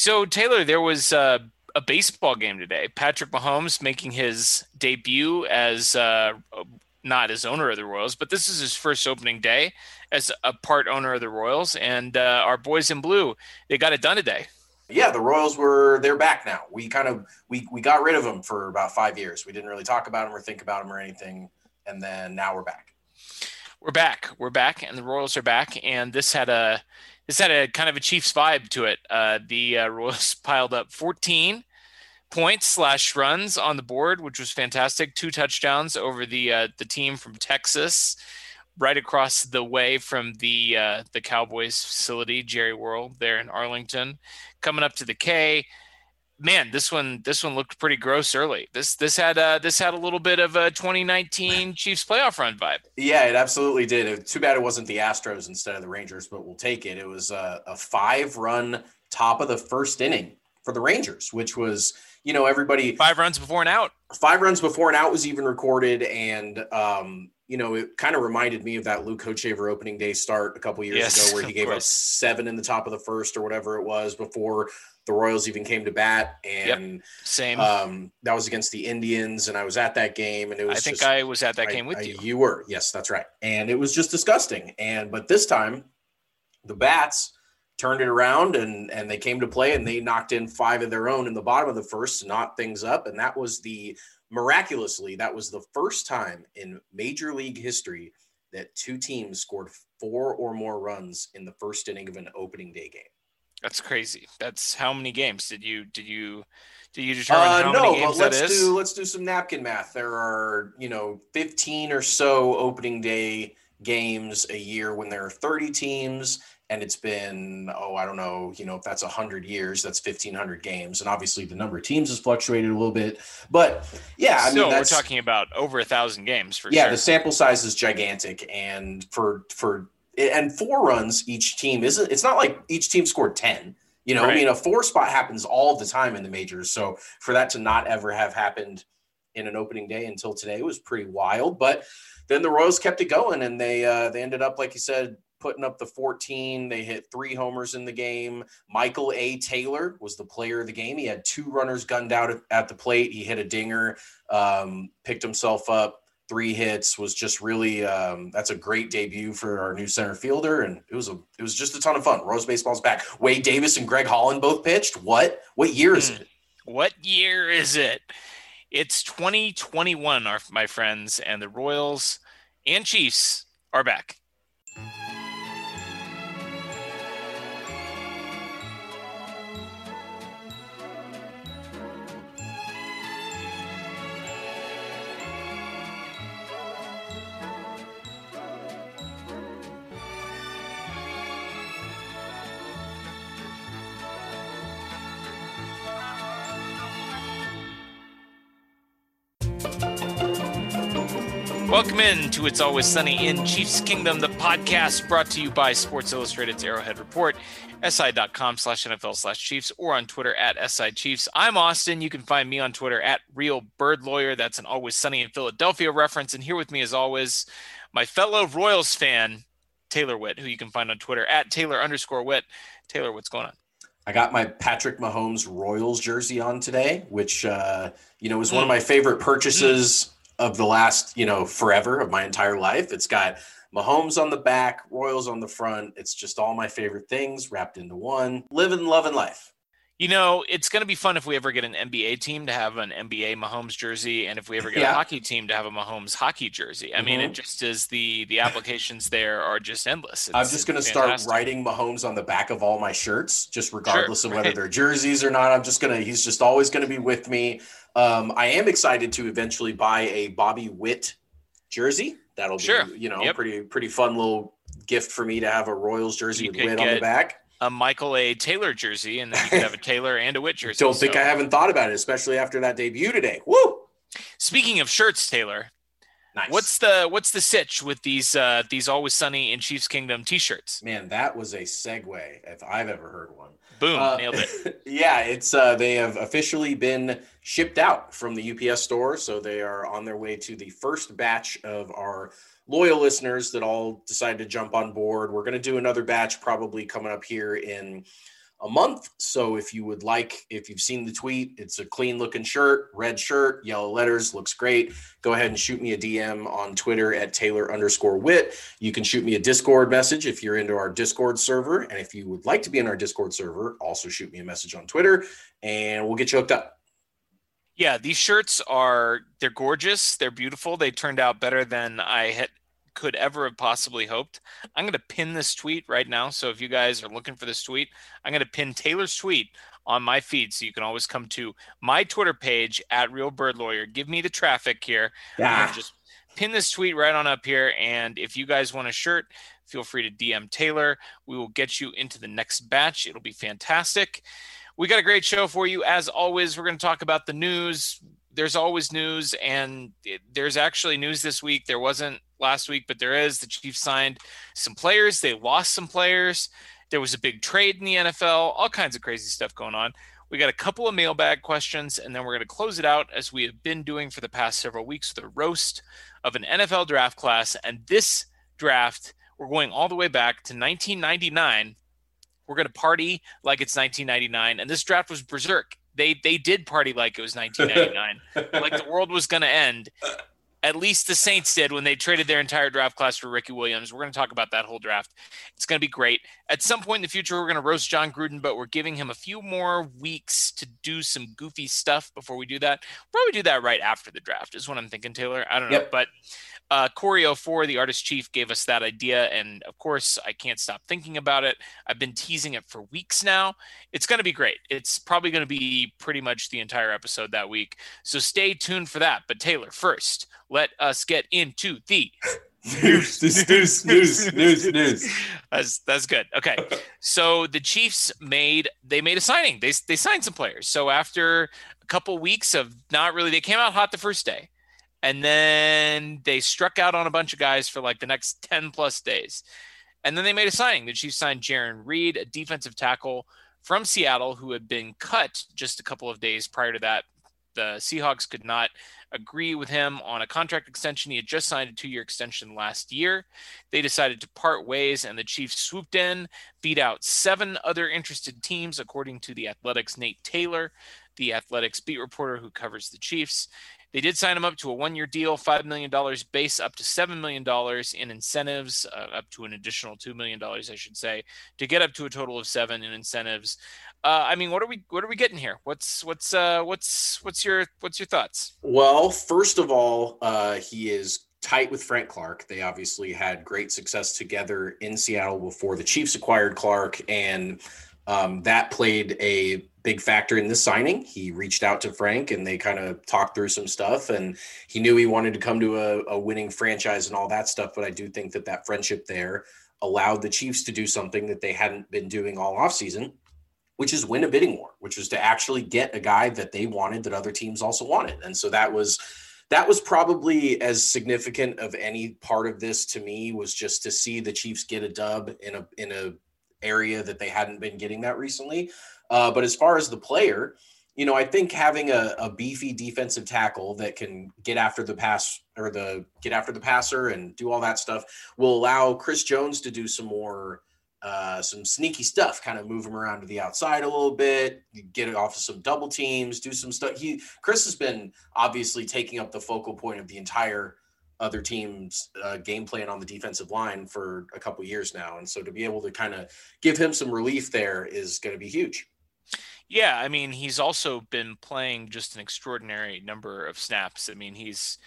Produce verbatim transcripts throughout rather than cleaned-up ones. So, Taylor, there was uh, a baseball game today. Patrick Mahomes making his debut as uh, not as owner of the Royals, but this is his first opening day as a part owner of the Royals. And uh, our boys in blue, they got it done today. Yeah, the Royals were, they're back now. We kind of, we, we got rid of them for about five years. We didn't really talk about them or think about them or anything. And then now we're back. We're back. We're back. And the Royals are back. And this had a, this had a kind of a Chiefs vibe to it. Uh, the uh, Royals piled up fourteen points slash runs on the board, which was fantastic. Two touchdowns over the, uh, the team from Texas, right across the way from the uh, the Cowboys facility, Jerry World there in Arlington. Coming up to the K, man, this one this one looked pretty gross early. This this had uh, this had a little bit of a twenty nineteen Chiefs playoff run vibe. Yeah, it absolutely did. It, too bad it wasn't the Astros instead of the Rangers, but we'll take it. It was a, a five run top of the first inning for the Rangers, which was, you know, everybody five runs before an out. Five runs before an out was even recorded, and um, you know, it kind of reminded me of that Luke Hochevar opening day start a couple years yes, ago where he gave course. up seven in the top of the first or whatever it was before the Royals even came to bat. And yep, same. Um, that was against the Indians, and I was at that game. And it was I think just, I was at that I, game with I, you. I, you were. Yes, that's right. And it was just disgusting. And but this time the bats turned it around and, and they came to play, and they knocked in five of their own in the bottom of the first to knock things up. And that was the Miraculously, that was the first time in Major League history that two teams scored four or more runs in the first inning of an opening day game. That's crazy. That's how many games did you did you did you determine uh, how no, many games let's that is? Do, let's do some napkin math. There are, you know, fifteen or so opening day games a year when there are thirty teams. And it's been, oh, I don't know, you know, if that's one hundred years, that's fifteen hundred games. And obviously the number of teams has fluctuated a little bit. But, yeah, I so mean, that's, we're talking about over one thousand games for yeah, sure. Yeah, the sample size is gigantic. And for for and four runs each team isn't – it's not like each team scored ten. You know, right. I mean, a four spot happens all the time in the majors. So for that to not ever have happened in an opening day until today was pretty wild. But then the Royals kept it going, and they uh, they ended up, like you said, putting up the fourteen. They hit three homers in the game. Michael A. Taylor was the player of the game. He had two runners gunned out at the plate. He hit a dinger, um, picked himself up, three hits, was just really, um, that's a great debut for our new center fielder. And it was a, it was just a ton of fun. Rose baseball's back. Wade Davis and Greg Holland both pitched. What, what year is it? What year is it? It's twenty twenty-one, our, my friends, and the Royals and Chiefs are back. Welcome in to It's Always Sunny in Chiefs Kingdom, the podcast brought to you by Sports Illustrated's Arrowhead Report, si.com slash NFL slash Chiefs, or on Twitter at S I Chiefs. I'm Austin. You can find me on Twitter at Real Bird Lawyer. That's an Always Sunny in Philadelphia reference. And here with me, as always, my fellow Royals fan, Taylor Witt, who you can find on Twitter at Taylor underscore Witt. Taylor, what's going on? I got my Patrick Mahomes Royals jersey on today, which, uh, you know, was one of my favorite purchases mm-hmm. of the last, you know, forever of my entire life. It's got Mahomes on the back, Royals on the front. It's just all my favorite things wrapped into one. Living, loving life. You know, it's going to be fun if we ever get an N B A team to have an N B A Mahomes jersey, and if we ever get yeah. a hockey team to have a Mahomes hockey jersey. I mm-hmm. mean, it just is the the applications there are just endless. It's, I'm just going to start writing Mahomes on the back of all my shirts, just regardless sure, of whether right. they're jerseys or not. I'm just going to – he's just always going to be with me. Um, I am excited to eventually buy a Bobby Witt jersey. That'll be, sure. you know, yep. pretty pretty fun little gift for me to have a Royals jersey you with Witt on the back. A Michael A. Taylor jersey, and then you could have a Taylor and a Witt jersey. Don't think so. I haven't thought about it, especially after that debut today. Woo! Speaking of shirts, Taylor, nice. What's the what's the sitch with these uh, these Always Sunny in Chiefs Kingdom t-shirts? Man, that was a segue if I've ever heard one. Boom, uh, nailed it. Yeah, it's uh, they have officially been shipped out from the U P S store, so they are on their way to the first batch of our loyal listeners that all decided to jump on board. We're going to do another batch probably coming up here in a month. So if you would like, if you've seen the tweet, it's a clean looking shirt, red shirt, yellow letters, looks great. Go ahead and shoot me a D M on Twitter at Taylor underscore wit. You can shoot me a Discord message if you're into our Discord server. And if you would like to be in our Discord server, also shoot me a message on Twitter and we'll get you hooked up. Yeah, these shirts are, they're gorgeous. They're beautiful. They turned out better than I had could ever have possibly hoped. I'm going to pin this tweet right now. So if you guys are looking for this tweet, I'm going to pin Taylor's tweet on my feed. So you can always come to my Twitter page at Real Bird Lawyer. Give me the traffic here. Yeah. Just pin this tweet right on up here. And if you guys want a shirt, feel free to D M Taylor. We will get you into the next batch. It'll be fantastic. We got a great show for you. As always, we're going to talk about the news. There's always news, and it, there's actually news this week. There wasn't last week, but there is. The Chiefs signed some players. They lost some players. There was a big trade in the N F L, all kinds of crazy stuff going on. We got a couple of mailbag questions, and then we're going to close it out as we have been doing for the past several weeks, the roast of an N F L draft class. And this draft, we're going all the way back to nineteen ninety-nine. We're going to party like it's nineteen ninety-nine. And this draft was berserk. They they did party like it was nineteen ninety-nine, like the world was going to end. At least the Saints did when they traded their entire draft class for Ricky Williams. We're going to talk about that whole draft. It's going to be great. At some point in the future, we're going to roast John Gruden, but we're giving him a few more weeks to do some goofy stuff before we do that. We'll probably do that right after the draft is what I'm thinking, Taylor. I don't know. Yep. But uh, Corey oh four, the artist chief, gave us that idea. And, of course, I can't stop thinking about it. I've been teasing it for weeks now. It's going to be great. It's probably going to be pretty much the entire episode that week. So stay tuned for that. But, Taylor, first, let us get into the news, news, news, news, news, news. That's that's good. Okay, so the Chiefs made they made a signing. They they signed some players. So after a couple weeks of not really, they came out hot the first day, and then they struck out on a bunch of guys for like the next ten plus days, and then they made a signing. The Chiefs signed Jarran Reed, a defensive tackle from Seattle who had been cut just a couple of days prior to that. The Seahawks could not agree with him on a contract extension. He had just signed a two-year extension last year. They decided to part ways, and the Chiefs swooped in, beat out seven other interested teams, according to The Athletic's Nate Taylor, The Athletic's beat reporter who covers the Chiefs. They did sign him up to a one-year deal, five million dollars base, up to seven million dollars in incentives, uh, up to an additional two million dollars, I should say, to get up to a total of seven in incentives. Uh, I mean, what are we what are we getting here? What's what's uh, what's what's your what's your thoughts? Well, first of all, uh, he is tight with Frank Clark. They obviously had great success together in Seattle before the Chiefs acquired Clark, and um, that played a big factor in this signing. He reached out to Frank and they kind of talked through some stuff, and he knew he wanted to come to a, a winning franchise and all that stuff. But I do think that that friendship there allowed the Chiefs to do something that they hadn't been doing all offseason, which is win a bidding war, which was to actually get a guy that they wanted that other teams also wanted. And so that was, that was probably as significant of any part of this to me, was just to see the Chiefs get a dub in a, in a area that they hadn't been getting that recently. Uh, but as far as the player, you know, I think having a, a beefy defensive tackle that can get after the pass or the get after the passer and do all that stuff will allow Chris Jones to do some more uh, some sneaky stuff, kind of move him around to the outside a little bit, get it off of some double teams, do some stuff. He Chris has been obviously taking up the focal point of the entire other teams' uh, game plan on the defensive line for a couple years now. And so to be able to kind of give him some relief there is going to be huge. Yeah, I mean, he's also been playing just an extraordinary number of snaps. I mean, he's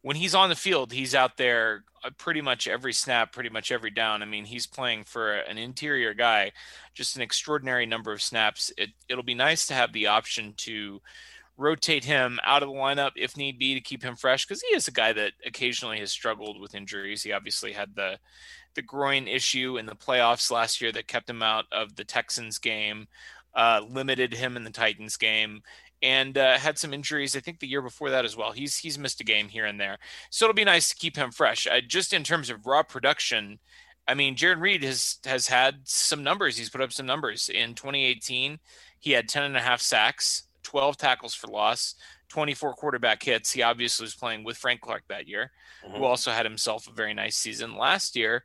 when he's on the field, he's out there pretty much every snap, pretty much every down. I mean, he's playing for an interior guy, just an extraordinary number of snaps. It, it'll be nice to have the option to rotate him out of the lineup if need be to keep him fresh, because he is a guy that occasionally has struggled with injuries. He obviously had the the groin issue in the playoffs last year that kept him out of the Texans game. Uh, limited him in the Titans game, and uh, had some injuries, I think, the year before that as well. He's he's missed a game here and there. So it'll be nice to keep him fresh. Uh, just in terms of raw production, I mean, Jarran Reed has, has had some numbers. He's put up some numbers. In twenty eighteen, he had ten and a half sacks, twelve tackles for loss, twenty-four quarterback hits. He obviously was playing with Frank Clark that year, mm-hmm. who also had himself a very nice season last year,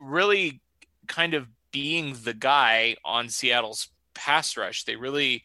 really kind of being the guy on Seattle's pass rush. They really,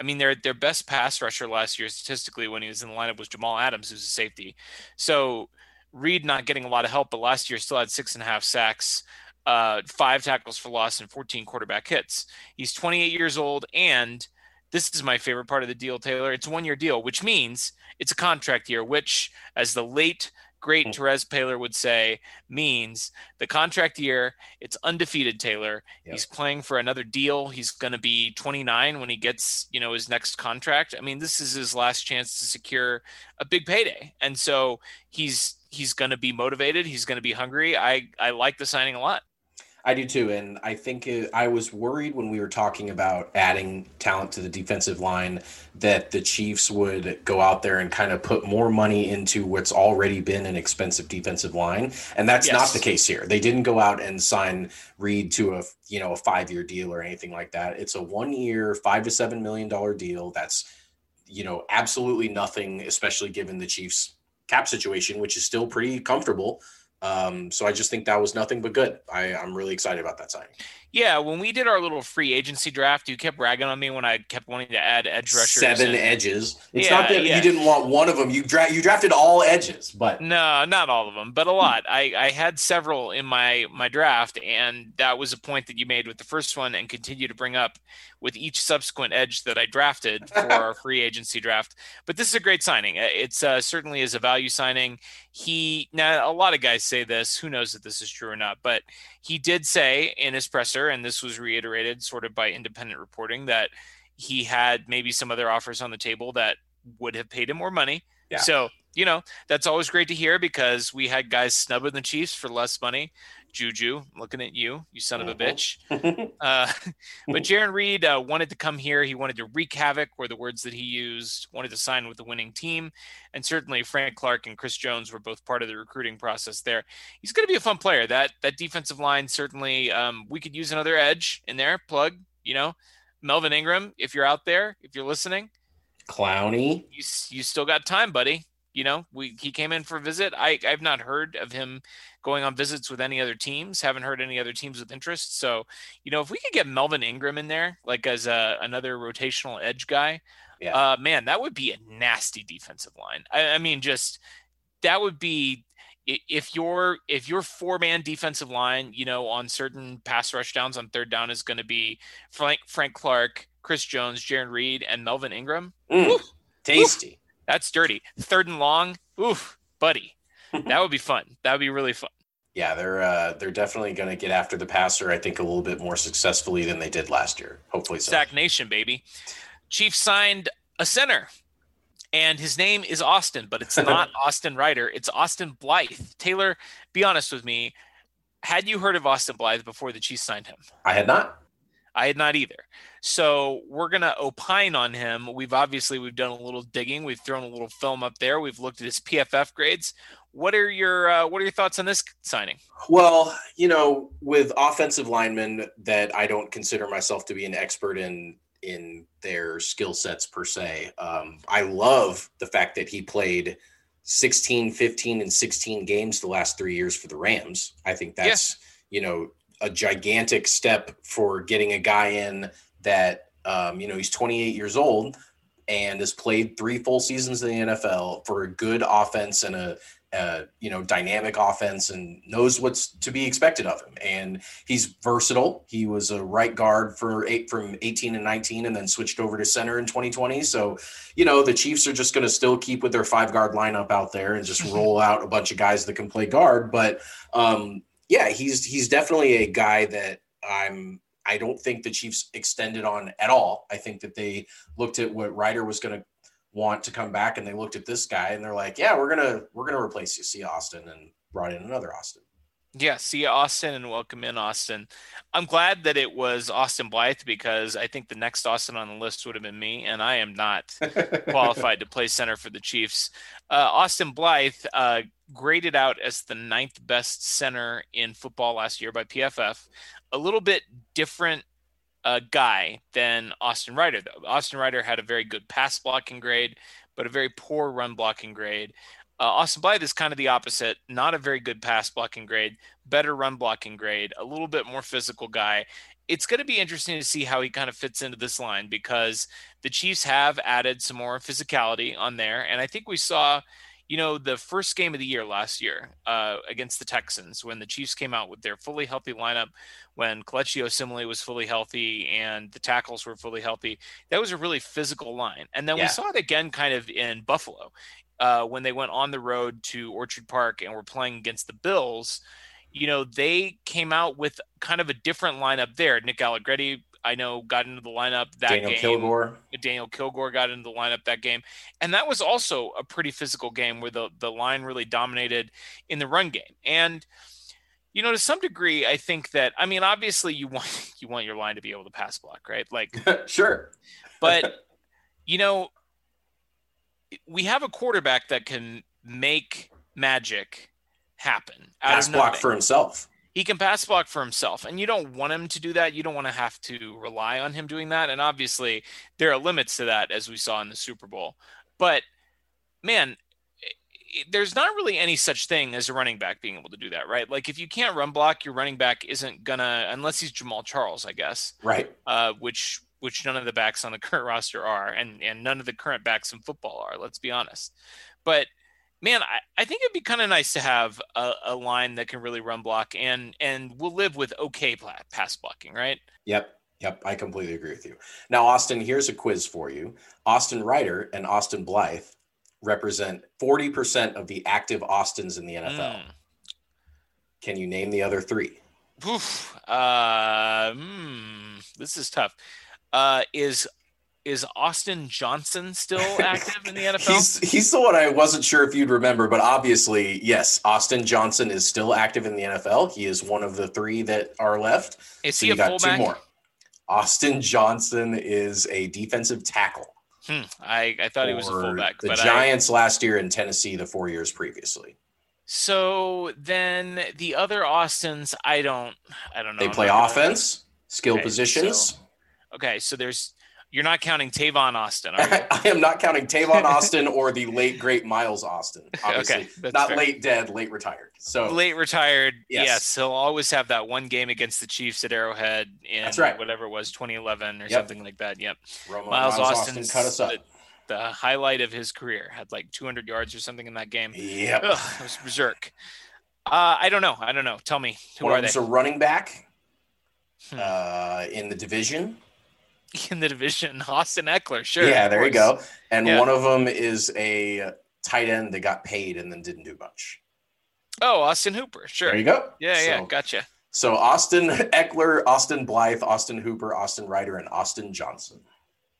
I mean, their their best pass rusher last year statistically when he was in the lineup was Jamal Adams, who's a safety. So Reed not getting a lot of help, but last year still had six and a half sacks, uh, five tackles for loss, and fourteen quarterback hits. He's twenty-eight years old, and this is my favorite part of the deal, Taylor. It's a one-year deal, which means it's a contract year, which, as the late, great Therese Paylor would say, means the contract year, it's undefeated, Taylor. Yep. He's playing for another deal. He's going to be twenty-nine when he gets, you know, his next contract. I mean, this is his last chance to secure a big payday. And so he's he's going to be motivated. He's going to be hungry. I, I like the signing a lot. I do too, and I think it, I was worried when we were talking about adding talent to the defensive line that the Chiefs would go out there and kind of put more money into what's already been an expensive defensive line, and that's yes. not the case here. They didn't go out and sign Reed to a you know a five-year deal or anything like that. It's a one-year, five to seven million dollar deal. That's you know absolutely nothing, especially given the Chiefs' cap situation, which is still pretty comfortable. Um, so I just think that was nothing but good. I, I'm really excited about that signing. Yeah, when we did our little free agency draft, you kept ragging on me when I kept wanting to add edge rushers. Seven and, edges. It's yeah, not that yeah. you didn't want one of them. You dra- you drafted all edges, but no, not all of them, but a lot. I, I had several in my my draft, and that was a point that you made with the first one, and continue to bring up with each subsequent edge that I drafted for our free agency draft. But this is a great signing. It's uh, certainly is a value signing. He now a lot of guys say this. Who knows if this is true or not? But he did say in his presser, and this was reiterated sort of by independent reporting, that he had maybe some other offers on the table that would have paid him more money. Yeah. So you know that's always great to hear, because we had guys snubbing the Chiefs for less money. Juju, looking at you, you son of a bitch. Uh, but Jarran Reed uh, wanted to come here. He wanted to wreak havoc, were the words that he used, wanted to sign with the winning team. And certainly Frank Clark and Chris Jones were both part of the recruiting process there. He's going to be a fun player. That that defensive line, certainly um, we could use another edge in there. Plug, you know, Melvin Ingram, if you're out there, if you're listening. Clowney. You, you still got time, buddy. You know, we he came in for a visit. I, I've not heard of him going on visits with any other teams. Haven't heard any other teams with interest. So, you know, if we could get Melvin Ingram in there, like as a, another rotational edge guy, yeah. uh, man, that would be a nasty defensive line. I, I mean, just that would be if your if your four man defensive line, you know, on certain pass rush downs on third down is going to be Frank Frank Clark, Chris Jones, Jarran Reed, and Melvin Ingram. Mm, Woo! Tasty. Woo! That's dirty. Third and long. Oof, buddy. That would be fun. That would be really fun. Yeah, they're uh, they're definitely going to get after the passer, I think, a little bit more successfully than they did last year. Hopefully so. Sack Nation, baby. Chiefs signed a center, and his name is Austin, but it's not Austin Ryder. It's Austin Blythe. Taylor, be honest with me. Had you heard of Austin Blythe before the Chiefs signed him? I had not. I had not either. So we're going to opine on him. We've obviously, we've done a little digging. We've thrown a little film up there. We've looked at his P F F grades. What are your, uh, what are your thoughts on this signing? Well, you know, with offensive linemen that I don't consider myself to be an expert in, in their skill sets per se. Um, I love the fact that he played sixteen, fifteen, and sixteen games the last three years for the Rams. I think that's, yeah. you know, a gigantic step for getting a guy in that, um, you know, he's twenty-eight years old and has played three full seasons in the N F L for a good offense and a, a, you know, dynamic offense, and knows what's to be expected of him. And he's versatile. He was a right guard for eight from eighteen and nineteen, and then switched over to center in twenty twenty. So, you know, the Chiefs are just going to still keep with their five guard lineup out there and just roll out a bunch of guys that can play guard. But, um, Yeah, he's he's definitely a guy that I'm I don't think the Chiefs extended on at all. I think that they looked at what Ryder was going to want to come back, and they looked at this guy and they're like, yeah, we're gonna we're gonna replace you, see Austin, and brought in another Austin. Yeah, see Austin and welcome in Austin. I'm glad that it was Austin Blythe, because I think the next Austin on the list would have been me, and I am not qualified to play center for the Chiefs. Uh, Austin Blythe. Uh, graded out as the ninth best center in football last year by P F F. A little bit different uh, guy than Austin Ryder, though. Austin Ryder had a very good pass blocking grade, but a very poor run blocking grade. Uh, Austin Blythe is kind of the opposite. Not a very good pass blocking grade, better run blocking grade, a little bit more physical guy. it's going to be interesting to see how he kind of fits into this line, because the Chiefs have added some more physicality on there. And I think we saw, you know, the first game of the year last year uh, against the Texans, when the Chiefs came out with their fully healthy lineup, when Kelechi Osemele was fully healthy and the tackles were fully healthy, that was a really physical line. And then yeah. we saw it again kind of in Buffalo uh, when they went on the road to Orchard Park and were playing against the Bills. You know, they came out with kind of a different lineup there. Nick Allegretti, I know, got into the lineup that Daniel game. Kilgore. Daniel Kilgore got into the lineup that game. And that was also a pretty physical game where the, the line really dominated in the run game. And, you know, to some degree, I think that, I mean, obviously you want, you want your line to be able to pass block, right? Like, sure. But, you know, we have a quarterback that can make magic happen. Pass block for himself. He can pass block for himself, and you don't want him to do that. You don't want to have to rely on him doing that. And obviously there are limits to that, as we saw in the Super Bowl, but man, there's not really any such thing as a running back being able to do that, right? Like, if you can't run block, your running back isn't gonna, unless he's Jamal Charles, I guess. Right. Uh, which, which none of the backs on the current roster are, and, and none of the current backs in football are, let's be honest. But man, I, I think it'd be kind of nice to have a, a line that can really run block, and and we'll live with okay pass blocking, right? Yep. Yep. I completely agree with you. Now, Austin, here's a quiz for you. Austin Ryder and Austin Blythe represent forty percent of the active Austins in the N F L. Mm. Can you name the other three? Oof. Uh, mm, this is tough. Uh, is Is Austin Johnson still active in the N F L? he's, he's the one I wasn't sure if you'd remember, but obviously, yes, Austin Johnson is still active in the N F L. He is one of the three that are left. Is so he you a got fullback? Two more. Austin Johnson is a defensive tackle. Hmm. I, I thought he was a fullback. The but Giants I... last year in Tennessee, the four years previously. So then the other Austins, I don't, I don't know. They play offense, skill okay, positions. So, okay, so there's. You're not counting Tavon Austin, are you? I am not counting Tavon Austin or the late, great Miles Austin. Obviously. Okay, not fair. Late dead, late retired. So late retired, yes. yes. He'll always have that one game against the Chiefs at Arrowhead in that's right. whatever it was, twenty eleven or yep. something like that. Yep. Romo, Miles, Miles Austin cut us up. The, the highlight of his career had like two hundred yards or something in that game. Yep. Ugh, it was berserk. Uh, I don't know. I don't know. Tell me. Who one are they? It's a running back hmm. uh, in the division. in the division, Austin Eckler. Sure. Yeah, there you go. And yeah. one of them is a tight end that got paid and then didn't do much. Oh, Austin Hooper. Sure. There you go. Yeah, so, yeah. Gotcha. So Austin Eckler, Austin Blythe, Austin Hooper, Austin Ryder, and Austin Johnson.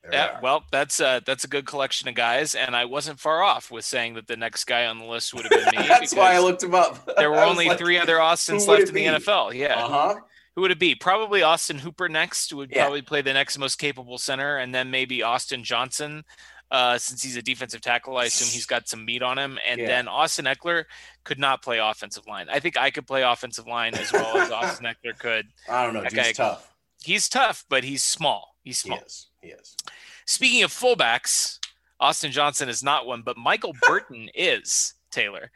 There yeah, we well, that's uh, that's a good collection of guys. And I wasn't far off with saying that the next guy on the list would have been me. That's why I looked him up. There were only like, three other Austins left in the N F L. Yeah. Uh-huh. Who would it be? Probably Austin Hooper next, who would yeah. probably play the next most capable center, and then maybe Austin Johnson, uh, since he's a defensive tackle. I assume he's got some meat on him. And yeah. then Austin Eckler could not play offensive line. I think I could play offensive line as well as Austin Eckler could. I don't know. That he's guy, tough. He's tough, but he's small. He's small. He is. He is. Speaking of fullbacks, Austin Johnson is not one, but Michael Burton is, Taylor.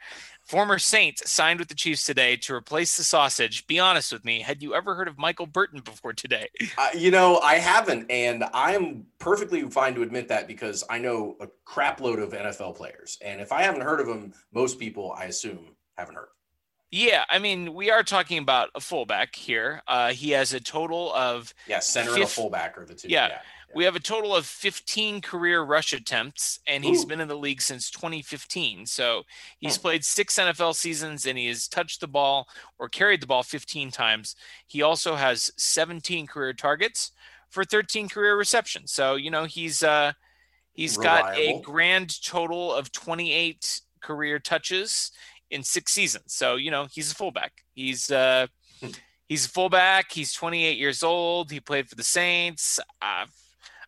Former Saint signed with the Chiefs today to replace the sausage. Be honest with me. Had you ever heard of Michael Burton before today? Uh, you know, I haven't, and I'm perfectly fine to admit that, because I know a crap load of N F L players. And if I haven't heard of them, most people, I assume, haven't heard. Yeah, I mean, we are talking about a fullback here. Uh, he has a total of... Yeah, center fifth, and a fullback are the two. Yeah. yeah. We have a total of fifteen career rush attempts, and he's Ooh. been in the league since twenty fifteen. So he's oh. played six N F L seasons, and he has touched the ball or carried the ball fifteen times. He also has seventeen career targets for thirteen career receptions. So, you know, he's uh, he's Reliable. got a grand total of twenty-eight career touches in six seasons. So, you know, he's a fullback. He's uh, he's a fullback. He's twenty-eight years old. He played for the Saints. Uh,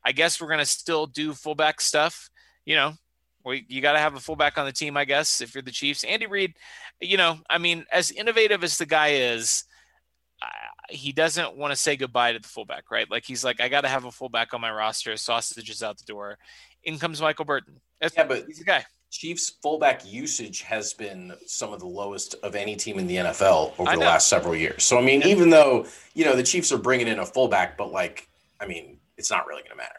I guess we're going to still do fullback stuff. You know, we, you got to have a fullback on the team, I guess, if you're the Chiefs. Andy Reid, you know, I mean, as innovative as the guy is, uh, he doesn't want to say goodbye to the fullback, right? Like, he's like, I got to have a fullback on my roster. Sausage is out the door. In comes Michael Burton. That's, yeah, but he's the guy. Chiefs fullback usage has been some of the lowest of any team in the N F L over the last several years. So, I mean, even though, you know, the Chiefs are bringing in a fullback, but like, I mean, it's not really going to matter.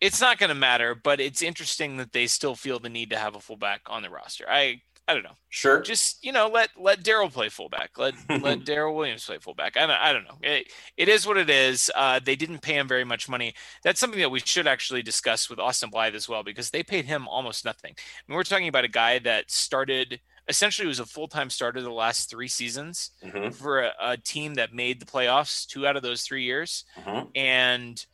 It's not going to matter, but it's interesting that they still feel the need to have a fullback on the roster. I, I don't know. Sure. Just, you know, let, let Darryl play fullback. Let, let Darryl Williams play fullback. I don't, I don't know. It, it is what it is. Uh, they didn't pay him very much money. That's something that we should actually discuss with Austin Blythe as well, because they paid him almost nothing. I mean, we're talking about a guy that started, essentially was a full-time starter the last three seasons mm-hmm. for a, a team that made the playoffs two out of those three years. Mm-hmm. And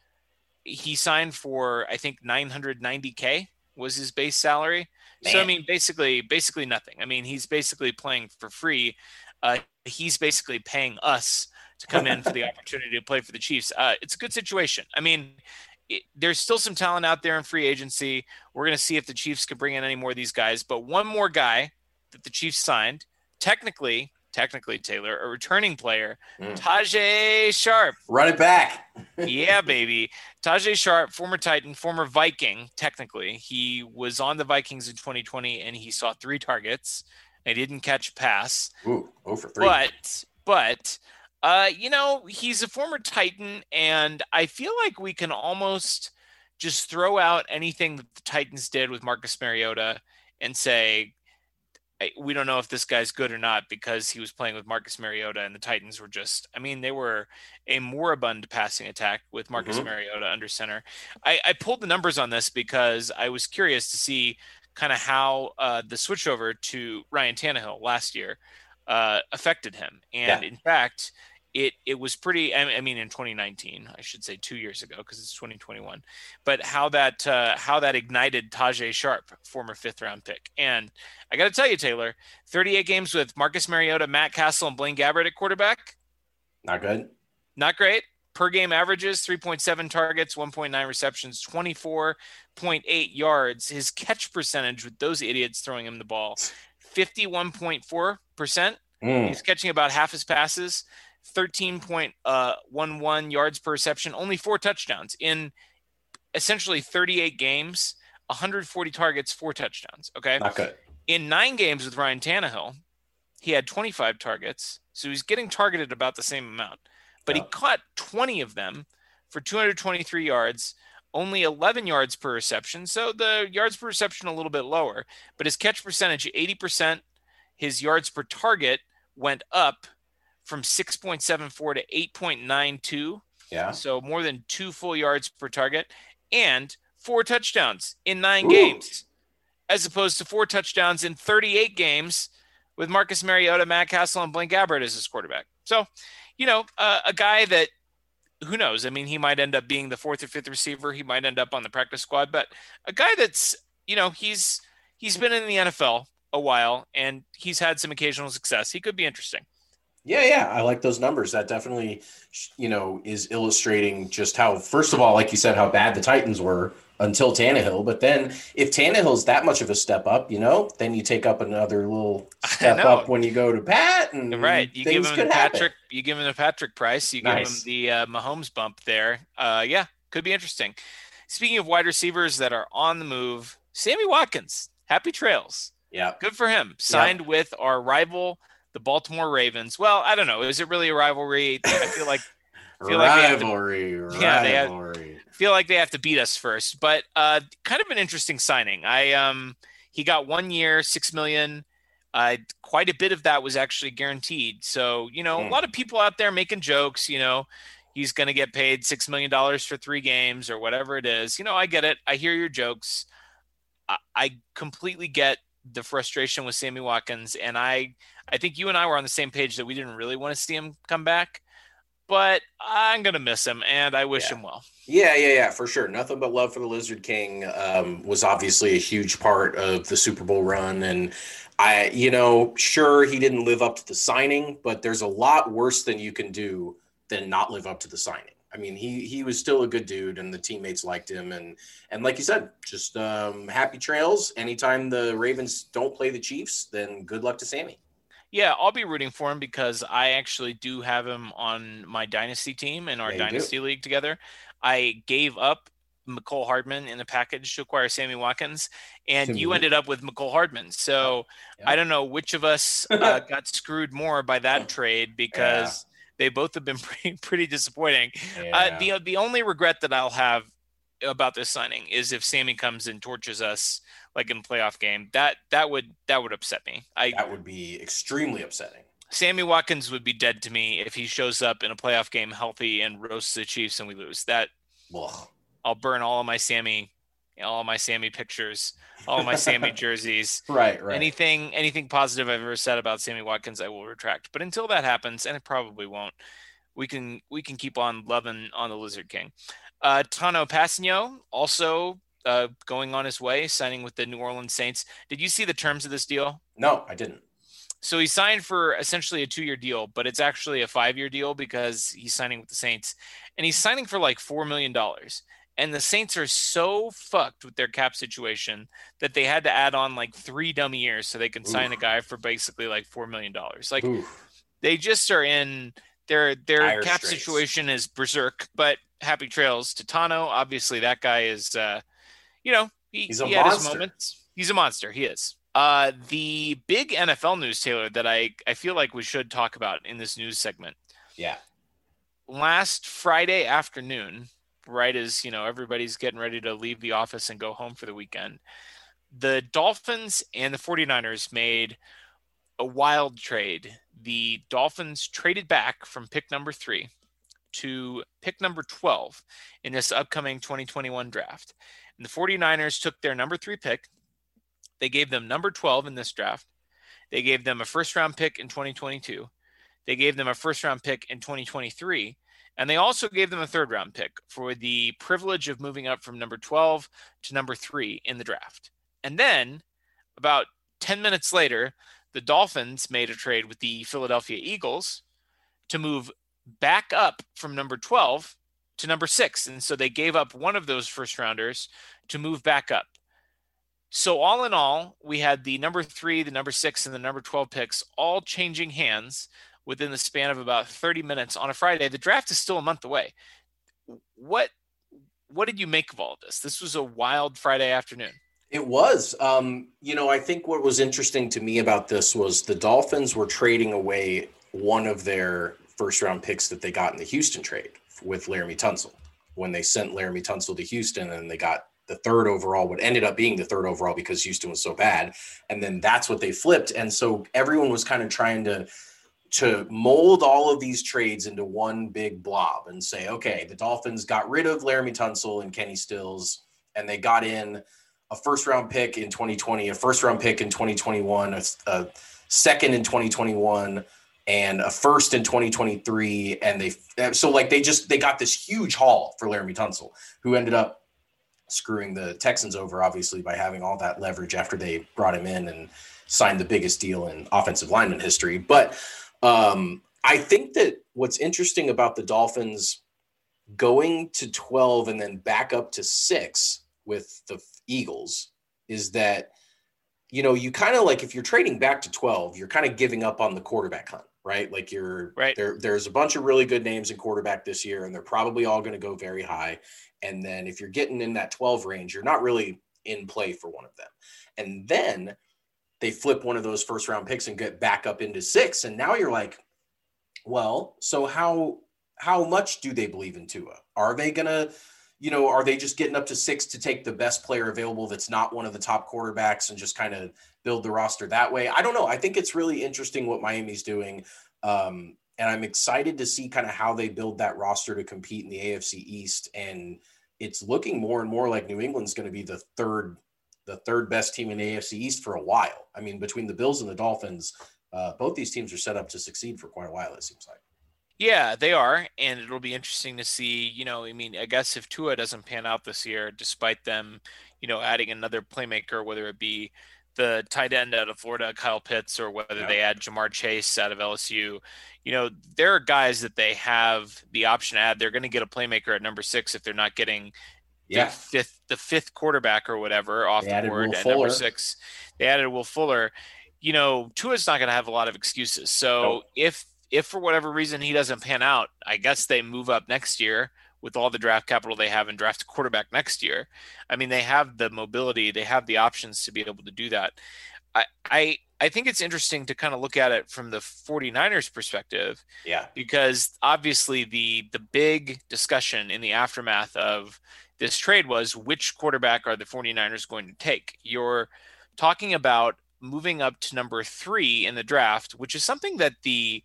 he signed for, I think, nine hundred ninety K was his base salary. Man. So, I mean, basically, basically nothing. I mean, he's basically playing for free. Uh, he's basically paying us to come in for the opportunity to play for the Chiefs. Uh, it's a good situation. I mean, it, there's still some talent out there in free agency. We're going to see if the Chiefs can bring in any more of these guys. But one more guy that the Chiefs signed, technically, technically, Taylor, a returning player, mm. Tajaé Sharpe. Run it back. Yeah, baby. Tajaé Sharpe, former Titan, former Viking, technically. He was on the Vikings in twenty twenty, and he saw three targets. They didn't catch a pass. Ooh, oh for three. But, but uh, you know, he's a former Titan, and I feel like we can almost just throw out anything that the Titans did with Marcus Mariota and say, we don't know if this guy's good or not because he was playing with Marcus Mariota, and the Titans were just, I mean, they were a moribund passing attack with Marcus mm-hmm. Mariota under center. I, I pulled the numbers on this because I was curious to see kind of how uh, the switchover to Ryan Tannehill last year uh, affected him. And yeah. in fact, it, it was pretty, I mean, in twenty nineteen, I should say two years ago, cause it's twenty twenty-one, but how that, uh, how that ignited Tajaé Sharpe, former fifth round pick. And I got to tell you, Taylor, thirty-eight games with Marcus Mariota, Matt Cassel, and Blaine Gabbert at quarterback. Not good. Not great. Per game averages, three point seven targets, one point nine receptions, twenty-four point eight yards. His catch percentage with those idiots throwing him the ball, fifty-one point four percent. Mm. He's catching about half his passes. thirteen point one one yards per reception, only four touchdowns in essentially thirty-eight games, one hundred forty targets, four touchdowns. Okay. Not good. In nine games with Ryan Tannehill, he had twenty-five targets. So he's getting targeted about the same amount, but yeah. he caught twenty of them for two hundred twenty-three yards, only eleven yards per reception. So the yards per reception a little bit lower, but his catch percentage, eighty percent, his yards per target went up from six point seven four to eight point nine two. Yeah. So more than two full yards per target and four touchdowns in nine Ooh. games, as opposed to four touchdowns in thirty-eight games with Marcus Mariota, Matt Cassel, and Blaine Gabbert as his quarterback. So, you know, uh, a guy that, who knows? I mean, he might end up being the fourth or fifth receiver. He might end up on the practice squad, but a guy that's, you know, he's, he's been in the N F L a while and he's had some occasional success. He could be interesting. Yeah, yeah. I like those numbers. That definitely, you know, is illustrating just how, first of all, like you said, how bad the Titans were until Tannehill. But then if Tannehill's that much of a step up, you know, then you take up another little step up when you go to Pat. And right. You give him the Patrick, happen. you give him the Patrick Price, you give nice. him the uh, Mahomes bump there. Uh, yeah, could be interesting. Speaking of wide receivers that are on the move, Sammy Watkins, happy trails. Yeah. Good for him. Signed yeah. with our rival, the Baltimore Ravens. Well, I don't know. Is it really a rivalry? I feel like feel rivalry. Like they to, yeah, rivalry. They have, feel like they have to beat us first. But uh, kind of an interesting signing. I um, he got one year, six million. Uh, quite a bit of that was actually guaranteed. So you know, mm. a lot of people out there making jokes. You know, he's going to get paid six million dollars for three games or whatever it is. You know, I get it. I hear your jokes. I, I completely get the frustration with Sammy Watkins. And I, I think you and I were on the same page that we didn't really want to see him come back, but I'm going to miss him and I wish yeah. him well. Yeah, yeah, yeah, for sure. Nothing but love for the Lizard King um, was obviously a huge part of the Super Bowl run. And I, you know, sure, he didn't live up to the signing, but there's a lot worse than you can do than not live up to the signing. I mean, he he was still a good dude, and the teammates liked him. And and like you said, just um, happy trails. Anytime the Ravens don't play the Chiefs, then good luck to Sammy. Yeah, I'll be rooting for him because I actually do have him on my dynasty team in our dynasty do. league together. I gave up Mecole Hardman in a package to acquire Sammy Watkins, and Sammy. You ended up with Mecole Hardman. So yeah. I don't know which of us uh, got screwed more by that trade, because yeah. they both have been pretty, pretty disappointing. Yeah. Uh, the the only regret that I'll have about this signing is if Sammy comes and torches us like in a playoff game. That that would that would upset me. I, that would be extremely upsetting. Sammy Watkins would be dead to me if he shows up in a playoff game healthy and roasts the Chiefs and we lose. That Ugh. I'll burn all of my Sammy, all of my Sammy pictures, all of my Sammy jerseys. Right, right. Anything, anything positive I've ever said about Sammy Watkins, I will retract. But until that happens, and it probably won't, we can we can keep on loving on the Lizard King. Uh, Tano Passigno also uh, going on his way, signing with the New Orleans Saints. Did you see the terms of this deal? No, I didn't. So he signed for essentially a two-year deal, but it's actually a five-year deal because he's signing with the Saints. And he's signing for like four million dollars. And the Saints are so fucked with their cap situation that they had to add on like three dummy years so they can Oof. sign a guy for basically like four million dollars. Like Oof. they just are in their, their Dire cap straits. Situation is berserk, but happy trails to Tano. Obviously that guy is, uh, you know, he, he's a he had monster. His moments. He's a monster. He is. Uh, the big N F L news, Taylor, that I, I feel like we should talk about in this news segment. Yeah. Last Friday afternoon, right as, you know, everybody's getting ready to leave the office and go home for the weekend, the Dolphins and the 49ers made a wild trade. The Dolphins traded back from pick number three to pick number twelve in this upcoming twenty twenty-one draft. And the 49ers took their number three pick. They gave them number twelve in this draft. They gave them a first-round pick in twenty twenty-two. They gave them a first-round pick in twenty twenty-three. And they also gave them a third-round pick for the privilege of moving up from number twelve to number three in the draft. And then, about ten minutes later, the Dolphins made a trade with the Philadelphia Eagles to move back up from number twelve to number six. And so they gave up one of those first-rounders to move back up. So all in all, we had the number three, the number six, and the number twelve picks all changing hands within the span of about thirty minutes on a Friday. The draft is still a month away. What what did you make of all of this? This was a wild Friday afternoon. It was. Um, you know, I think what was interesting to me about this was the Dolphins were trading away one of their first-round picks that they got in the Houston trade with Laremy Tunsil. When they sent Laremy Tunsil to Houston and they got the third overall, what ended up being the third overall because Houston was so bad. And then that's what they flipped. And so everyone was kind of trying to, to mold all of these trades into one big blob and say, okay, the Dolphins got rid of Laremy Tunsil and Kenny Stills, and they got in a first round pick in twenty twenty, a first round pick in twenty twenty-one, a, a second in twenty twenty-one, and a first in twenty twenty-three. And they, so like, they just, they got this huge haul for Laremy Tunsil, who ended up screwing the Texans over, obviously, by having all that leverage after they brought him in and signed the biggest deal in offensive lineman history. But um, I think that what's interesting about the Dolphins going to twelve and then back up to six with the Eagles is that, you know, you kind of like, if you're trading back to twelve, you're kind of giving up on the quarterback hunt, right? Like you're right. there, there's a bunch of really good names in quarterback this year, and they're probably all going to go very high. And then if you're getting in that twelve range, you're not really in play for one of them. And then they flip one of those first round picks and get back up into six. And now you're like, well, so how, how much do they believe in Tua? Are they going to, you know, are they just getting up to six to take the best player available that's not one of the top quarterbacks and just kind of build the roster that way? I don't know. I think it's really interesting what Miami's doing. Um, And I'm excited to see kind of how they build that roster to compete in the A F C East. And it's looking more and more like New England's going to be the third, the third best team in the A F C East for a while. I mean, between the Bills and the Dolphins, uh, both these teams are set up to succeed for quite a while, it seems like. Yeah, they are. And it'll be interesting to see, you know, I mean, I guess if Tua doesn't pan out this year, despite them, you know, adding another playmaker, whether it be the tight end out of Florida, Kyle Pitts, or whether yeah. they add Jamar Chase out of L S U, you know, there are guys that they have the option to add. They're going to get a playmaker at number six if they're not getting yeah. the fifth, the fifth quarterback or whatever off they the board at number six. They added Will Fuller. You know, Tua's not going to have a lot of excuses. So nope. if if for whatever reason he doesn't pan out, I guess they move up next year with all the draft capital they have and draft a quarterback next year. I mean, they have the mobility, they have the options to be able to do that. I, I, I think it's interesting to kind of look at it from the 49ers perspective. Yeah. Because obviously the, the big discussion in the aftermath of this trade was, which quarterback are the 49ers going to take? You're talking about moving up to number three in the draft, which is something that the,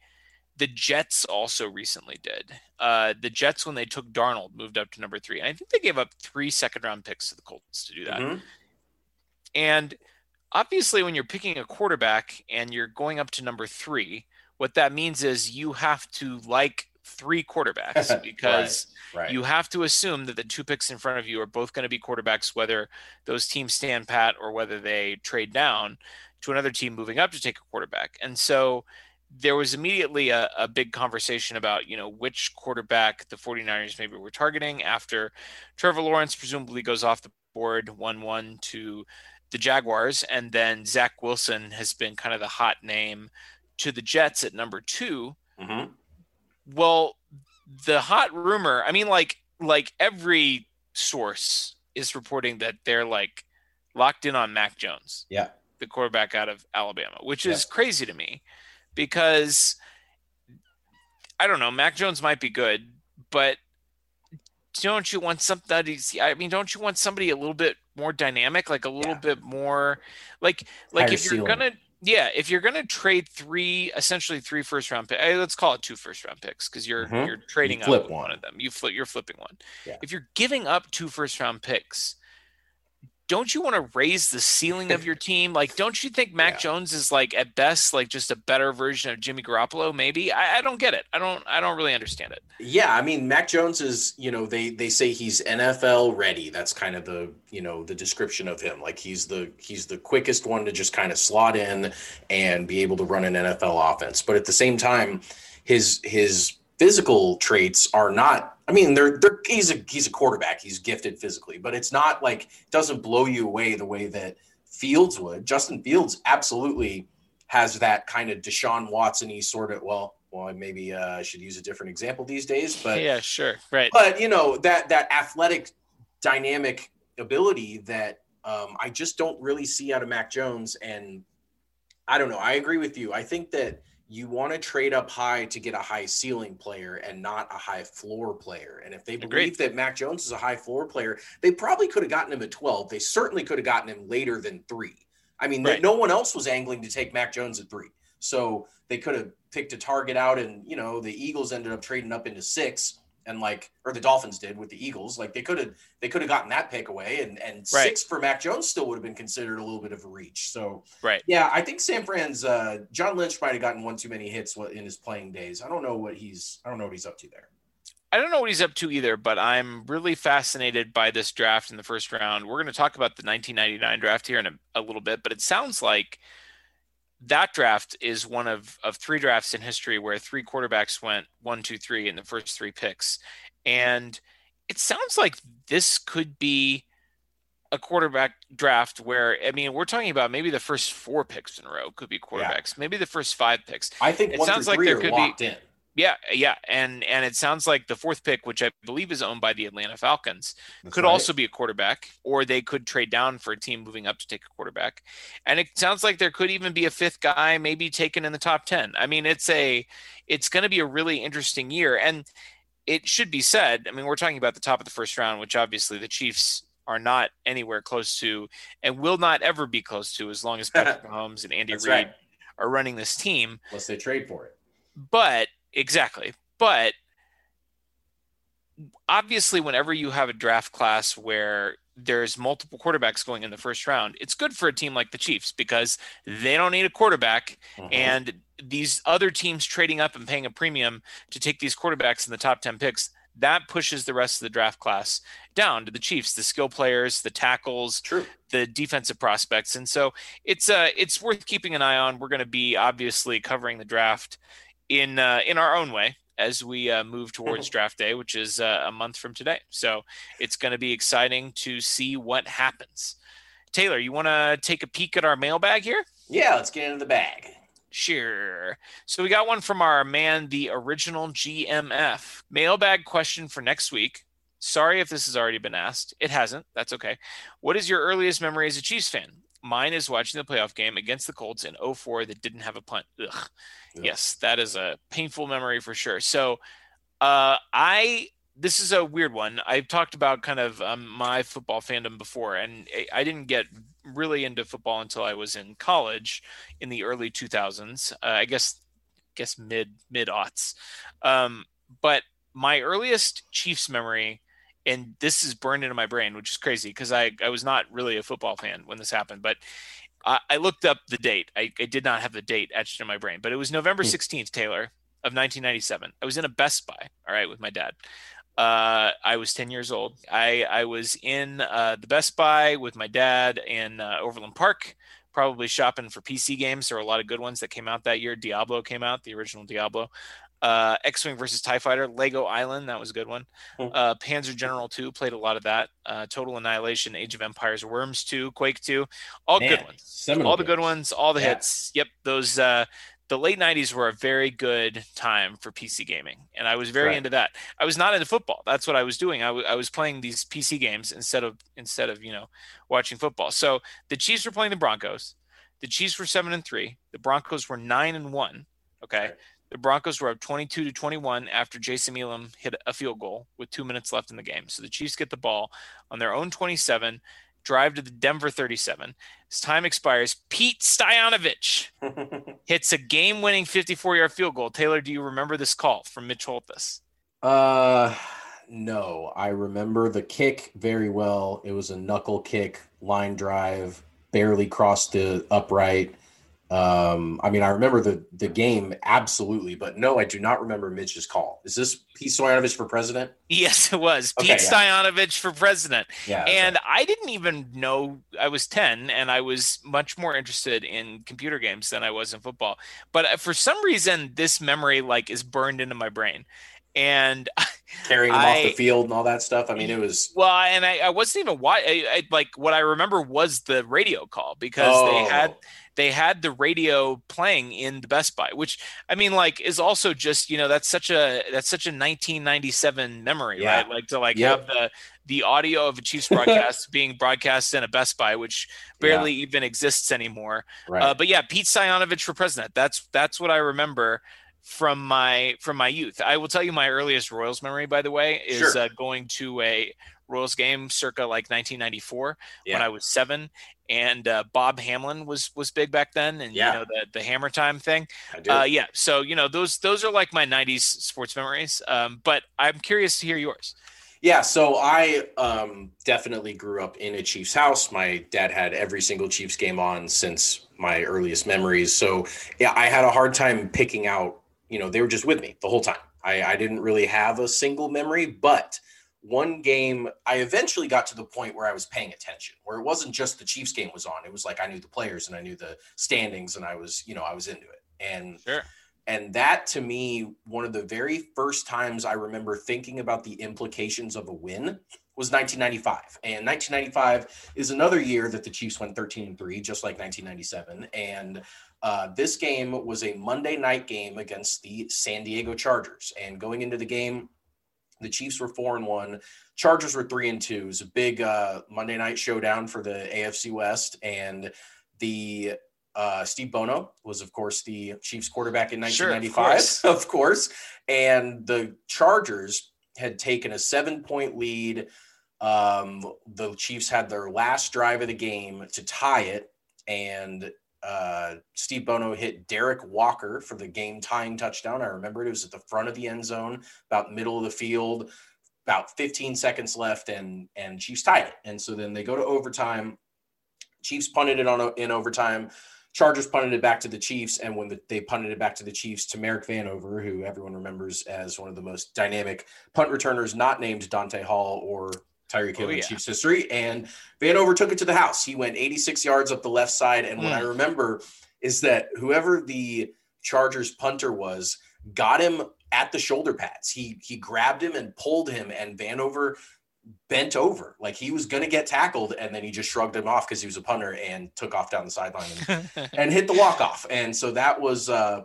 the Jets also recently did. Uh, the Jets, when they took Darnold, moved up to number three. And I think they gave up three second round picks to the Colts to do that. Mm-hmm. And obviously, when you're picking a quarterback and you're going up to number three, what that means is you have to like three quarterbacks because right, right. you have to assume that the two picks in front of you are both going to be quarterbacks, whether those teams stand pat or whether they trade down to another team moving up to take a quarterback. And so there was immediately a, a big conversation about, you know, which quarterback the 49ers maybe were targeting after Trevor Lawrence presumably goes off the board one one to the Jaguars, and then Zach Wilson has been kind of the hot name to the Jets at number two. Mm-hmm. Well, the hot rumor, I mean, like, like every source is reporting that they're like locked in on Mac Jones, yeah, the quarterback out of Alabama, which yeah. is crazy to me because I don't know, Mac Jones might be good, but don't you want somebody, I mean, don't you want somebody a little bit more dynamic, like a little yeah. bit more like, like Higher if you're going to, yeah, if you're going to trade three, essentially three first round picks, let's call it two first round picks. Cause you're, mm-hmm. you're trading you up one. one of them. You flip, you're flipping one. Yeah. If you're giving up two first round picks, don't you want to raise the ceiling of your team? Like, don't you think Mac yeah. Jones is like at best, like just a better version of Jimmy Garoppolo? Maybe I, I don't get it. I don't, I don't really understand it. Yeah. I mean, Mac Jones is, you know, they, they say he's N F L ready. That's kind of the, you know, the description of him. Like he's the, he's the quickest one to just kind of slot in and be able to run an N F L offense. But at the same time, his, his physical traits are not, I mean, they're, they're, he's a he's a quarterback. He's gifted physically, but it's not like doesn't blow you away the way that Fields would. Justin Fields absolutely has that kind of Deshaun Watson-y sort of. Well, well, maybe uh, I should use a different example these days, but yeah, sure, right. But you know that that athletic, dynamic ability that um, I just don't really see out of Mac Jones, and I don't know. I agree with you. I think that you want to trade up high to get a high ceiling player and not a high floor player. And if they believe Agreed. that Mac Jones is a high floor player, they probably could have gotten him at twelve. They certainly could have gotten him later than three. I mean, right. no one else was angling to take Mac Jones at three. So they could have picked a target out and, you know, the Eagles ended up trading up into six and like, or the Dolphins did with the Eagles. Like they could have, they could have gotten that pick away and, and right. six for Mac Jones still would have been considered a little bit of a reach. So right. yeah, I think San Fran's uh, John Lynch might've gotten one too many hits in his playing days. I don't know what he's, I don't know what he's up to there. I don't know what he's up to either, but I'm really fascinated by this draft in the first round. We're going to talk about the nineteen ninety-nine draft here in a, a little bit, but it sounds like that draft is one of, of three drafts in history where three quarterbacks went one, two, three in the first three picks. And it sounds like this could be a quarterback draft where, I mean, we're talking about maybe the first four picks in a row could be quarterbacks, yeah. maybe the first five picks. I think it one sounds like there could locked be, in. yeah, yeah. And, and it sounds like the fourth pick, which I believe is owned by the Atlanta Falcons, That's could right. also be a quarterback, or they could trade down for a team moving up to take a quarterback. And it sounds like there could even be a fifth guy, maybe taken in the top ten. I mean, it's a, it's going to be a really interesting year. And it should be said, I mean, we're talking about the top of the first round, which obviously the Chiefs are not anywhere close to and will not ever be close to as long as Patrick Mahomes and Andy Reid right. are running this team. Unless they trade for it. But exactly. But obviously, whenever you have a draft class where there's multiple quarterbacks going in the first round, it's good for a team like the Chiefs because they don't need a quarterback. Mm-hmm. And these other teams trading up and paying a premium to take these quarterbacks in the top ten picks, that pushes the rest of the draft class down to the Chiefs, the skill players, the tackles, True. the defensive prospects. And so it's uh, it's worth keeping an eye on. We're going to be obviously covering the draft in uh, in our own way as we uh, move towards draft day, which is uh, a month from today. So it's going to be exciting to see what happens. Taylor, you want to take a peek at our mailbag here? Yeah, let's get into the bag. Sure. So we got one from our man, the original G M F. Mailbag question for next week. Sorry if this has already been asked. It hasn't. That's okay. What is your earliest memory as a Chiefs fan? Mine is watching the playoff game against the Colts in oh four that didn't have a punt. Ugh. Yeah. Yes, that is a painful memory for sure. So uh, I this is a weird one. I've talked about kind of um, my football fandom before, and I didn't get really into football until I was in college in the early two thousands. Uh, I guess guess mid mid aughts. Um, but my earliest Chiefs memory, and this is burned into my brain, which is crazy because I, I was not really a football fan when this happened, but I, I looked up the date. I, I did not have the date etched in my brain, but it was November sixteenth, Taylor, of nineteen ninety-seven. I was in a Best Buy, all right, with my dad. Uh, I was ten years old. I, I was in uh, the Best Buy with my dad in uh, Overland Park, probably shopping for P C games. There were a lot of good ones that came out that year. Diablo came out, the original Diablo. Uh, X-Wing versus TIE Fighter, Lego Island, that was a good one. Uh, Panzer General two, played a lot of that. Uh, Total Annihilation, Age of Empires, Worms two, Quake two, all Man, good ones. All the good ones, all the yeah. hits. Yep, those uh, the late nineties were a very good time for P C gaming, and I was very right. into that. I was not into football. That's what I was doing. I, w- I was playing these P C games instead of instead of you know watching football. So the Chiefs were playing the Broncos. The Chiefs were seven and three. The Broncos were nine and one. Okay. Right. The Broncos were up twenty-two to twenty-one after Jason Elam hit a field goal with two minutes left in the game. So the Chiefs get the ball on their own twenty-seven, drive to the Denver thirty-seven. As time expires, Pete Stoyanovich hits a game-winning fifty-four-yard field goal. Taylor, do you remember this call from Mitch Holthus? Uh, no, I remember the kick very well. It was a knuckle kick, line drive, barely crossed the upright. Um, I mean, I remember the, the game absolutely, but no, I do not remember Mitch's call. Is this Pete Stoyanovich for president? Yes, it was. Okay, Pete yeah. Stoyanovich for president. Yeah, and right. I didn't even know. I was ten and I was much more interested in computer games than I was in football. But for some reason, this memory like is burned into my brain. And carrying him I, off the field and all that stuff. I mean, it was well, and I, I wasn't even why. I, I like what I remember was the radio call because oh. they had they had the radio playing in the Best Buy, which I mean, like, is also just you know that's such a that's such a nineteen ninety-seven memory, yeah. right? Like to like yep. have the the audio of a Chiefs broadcast being broadcast in a Best Buy, which barely yeah. even exists anymore. Right. Uh, but yeah, Pete Stoyanovich for president. That's that's what I remember. From my from my youth, I will tell you my earliest Royals memory. By the way, is sure. uh, going to a Royals game circa like nineteen ninety-four yeah. when I was seven, and uh, Bob Hamlin was was big back then, and yeah. you know the the Hammer Time thing. I do. Uh, yeah, so you know those those are like my nineties sports memories. Um, but I'm curious to hear yours. Yeah, so I um, definitely grew up in a Chiefs house. My dad had every single Chiefs game on since my earliest memories. So yeah, I had a hard time picking out. You know, they were just with me the whole time. I, I didn't really have a single memory, but one game, I eventually got to the point where I was paying attention, where it wasn't just the Chiefs game was on. It was like I knew the players and I knew the standings and I was, you know, I was into it. And sure. and that to me, one of the very first times I remember thinking about the implications of a win was nineteen ninety-five. And nineteen ninety-five is another year that the Chiefs went thirteen and three, just like nineteen ninety-seven. And Uh, this game was a Monday night game against the San Diego Chargers. And going into the game, the Chiefs were four and one. Chargers were three and two. It was a big uh, Monday night showdown for the A F C West. And the uh, Steve Bono was, of course, the Chiefs quarterback in nineteen ninety-five, sure, of, course. of course. And the Chargers had taken a seven-point lead. Um, the Chiefs had their last drive of the game to tie it. And Uh, Steve Bono hit Derek Walker for the game-tying touchdown. I remember it. It was at the front of the end zone, about middle of the field, about fifteen seconds left, and and Chiefs tied it. And so then they go to overtime. Chiefs punted it on o- in overtime. Chargers punted it back to the Chiefs, and when the, they punted it back to the Chiefs, Tamarick Vanover, who everyone remembers as one of the most dynamic punt returners, not named Dante Hall or Tyreek Hill oh, yeah. in Chiefs history, and Vanover took it to the house. He went eighty-six yards up the left side, and mm. what I remember is that whoever the Chargers punter was got him at the shoulder pads. He he grabbed him and pulled him, and Vanover bent over like he was going to get tackled, and then he just shrugged him off because he was a punter and took off down the sideline and, and hit the walk-off. And so that was uh,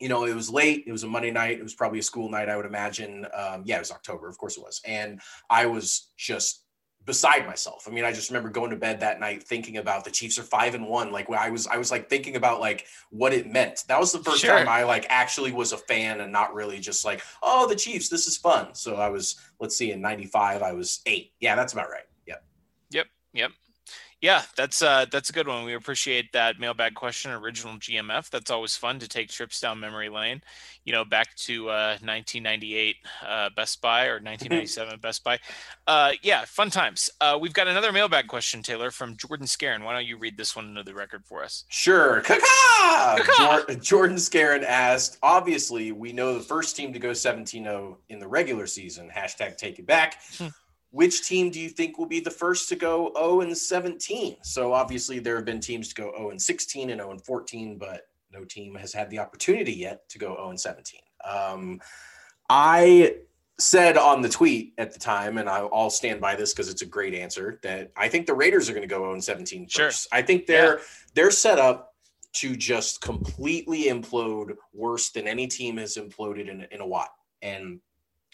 you know, it was late. It was a Monday night. It was probably a school night, I would imagine. Um, yeah, it was October. Of course it was. And I was just beside myself. I mean, I just remember going to bed that night thinking about the Chiefs are five and one. Like I was, I was like thinking about like what it meant. That was the first sure. time I like actually was a fan and not really just like, oh, the Chiefs, this is fun. So I was, let's see, in ninety-five, I was eight. Yeah, that's about right. Yep. Yep. Yep. Yeah, that's uh, that's a good one. We appreciate that mailbag question, original G M F. That's always fun to take trips down memory lane, you know, back to uh, nineteen ninety-eight uh, Best Buy or nineteen ninety-seven Best Buy. Uh, yeah, fun times. Uh, we've got another mailbag question, Taylor, from Jordan Scarron. Why don't you read this one into the record for us? Sure. Jordan, Jordan Scarron asked, obviously, we know the first team to go seventeen oh in the regular season. Hashtag take it back. Which team do you think will be the first to go oh and seventeen? So obviously there have been teams to go oh and sixteen and oh and fourteen, but no team has had the opportunity yet to go oh and seventeen. Um, I said on the tweet at the time, and I'll stand by this because it's a great answer, that I think the Raiders are going to go oh and seventeen first. Sure. I think they're yeah. they're set up to just completely implode worse than any team has imploded in, in a while. And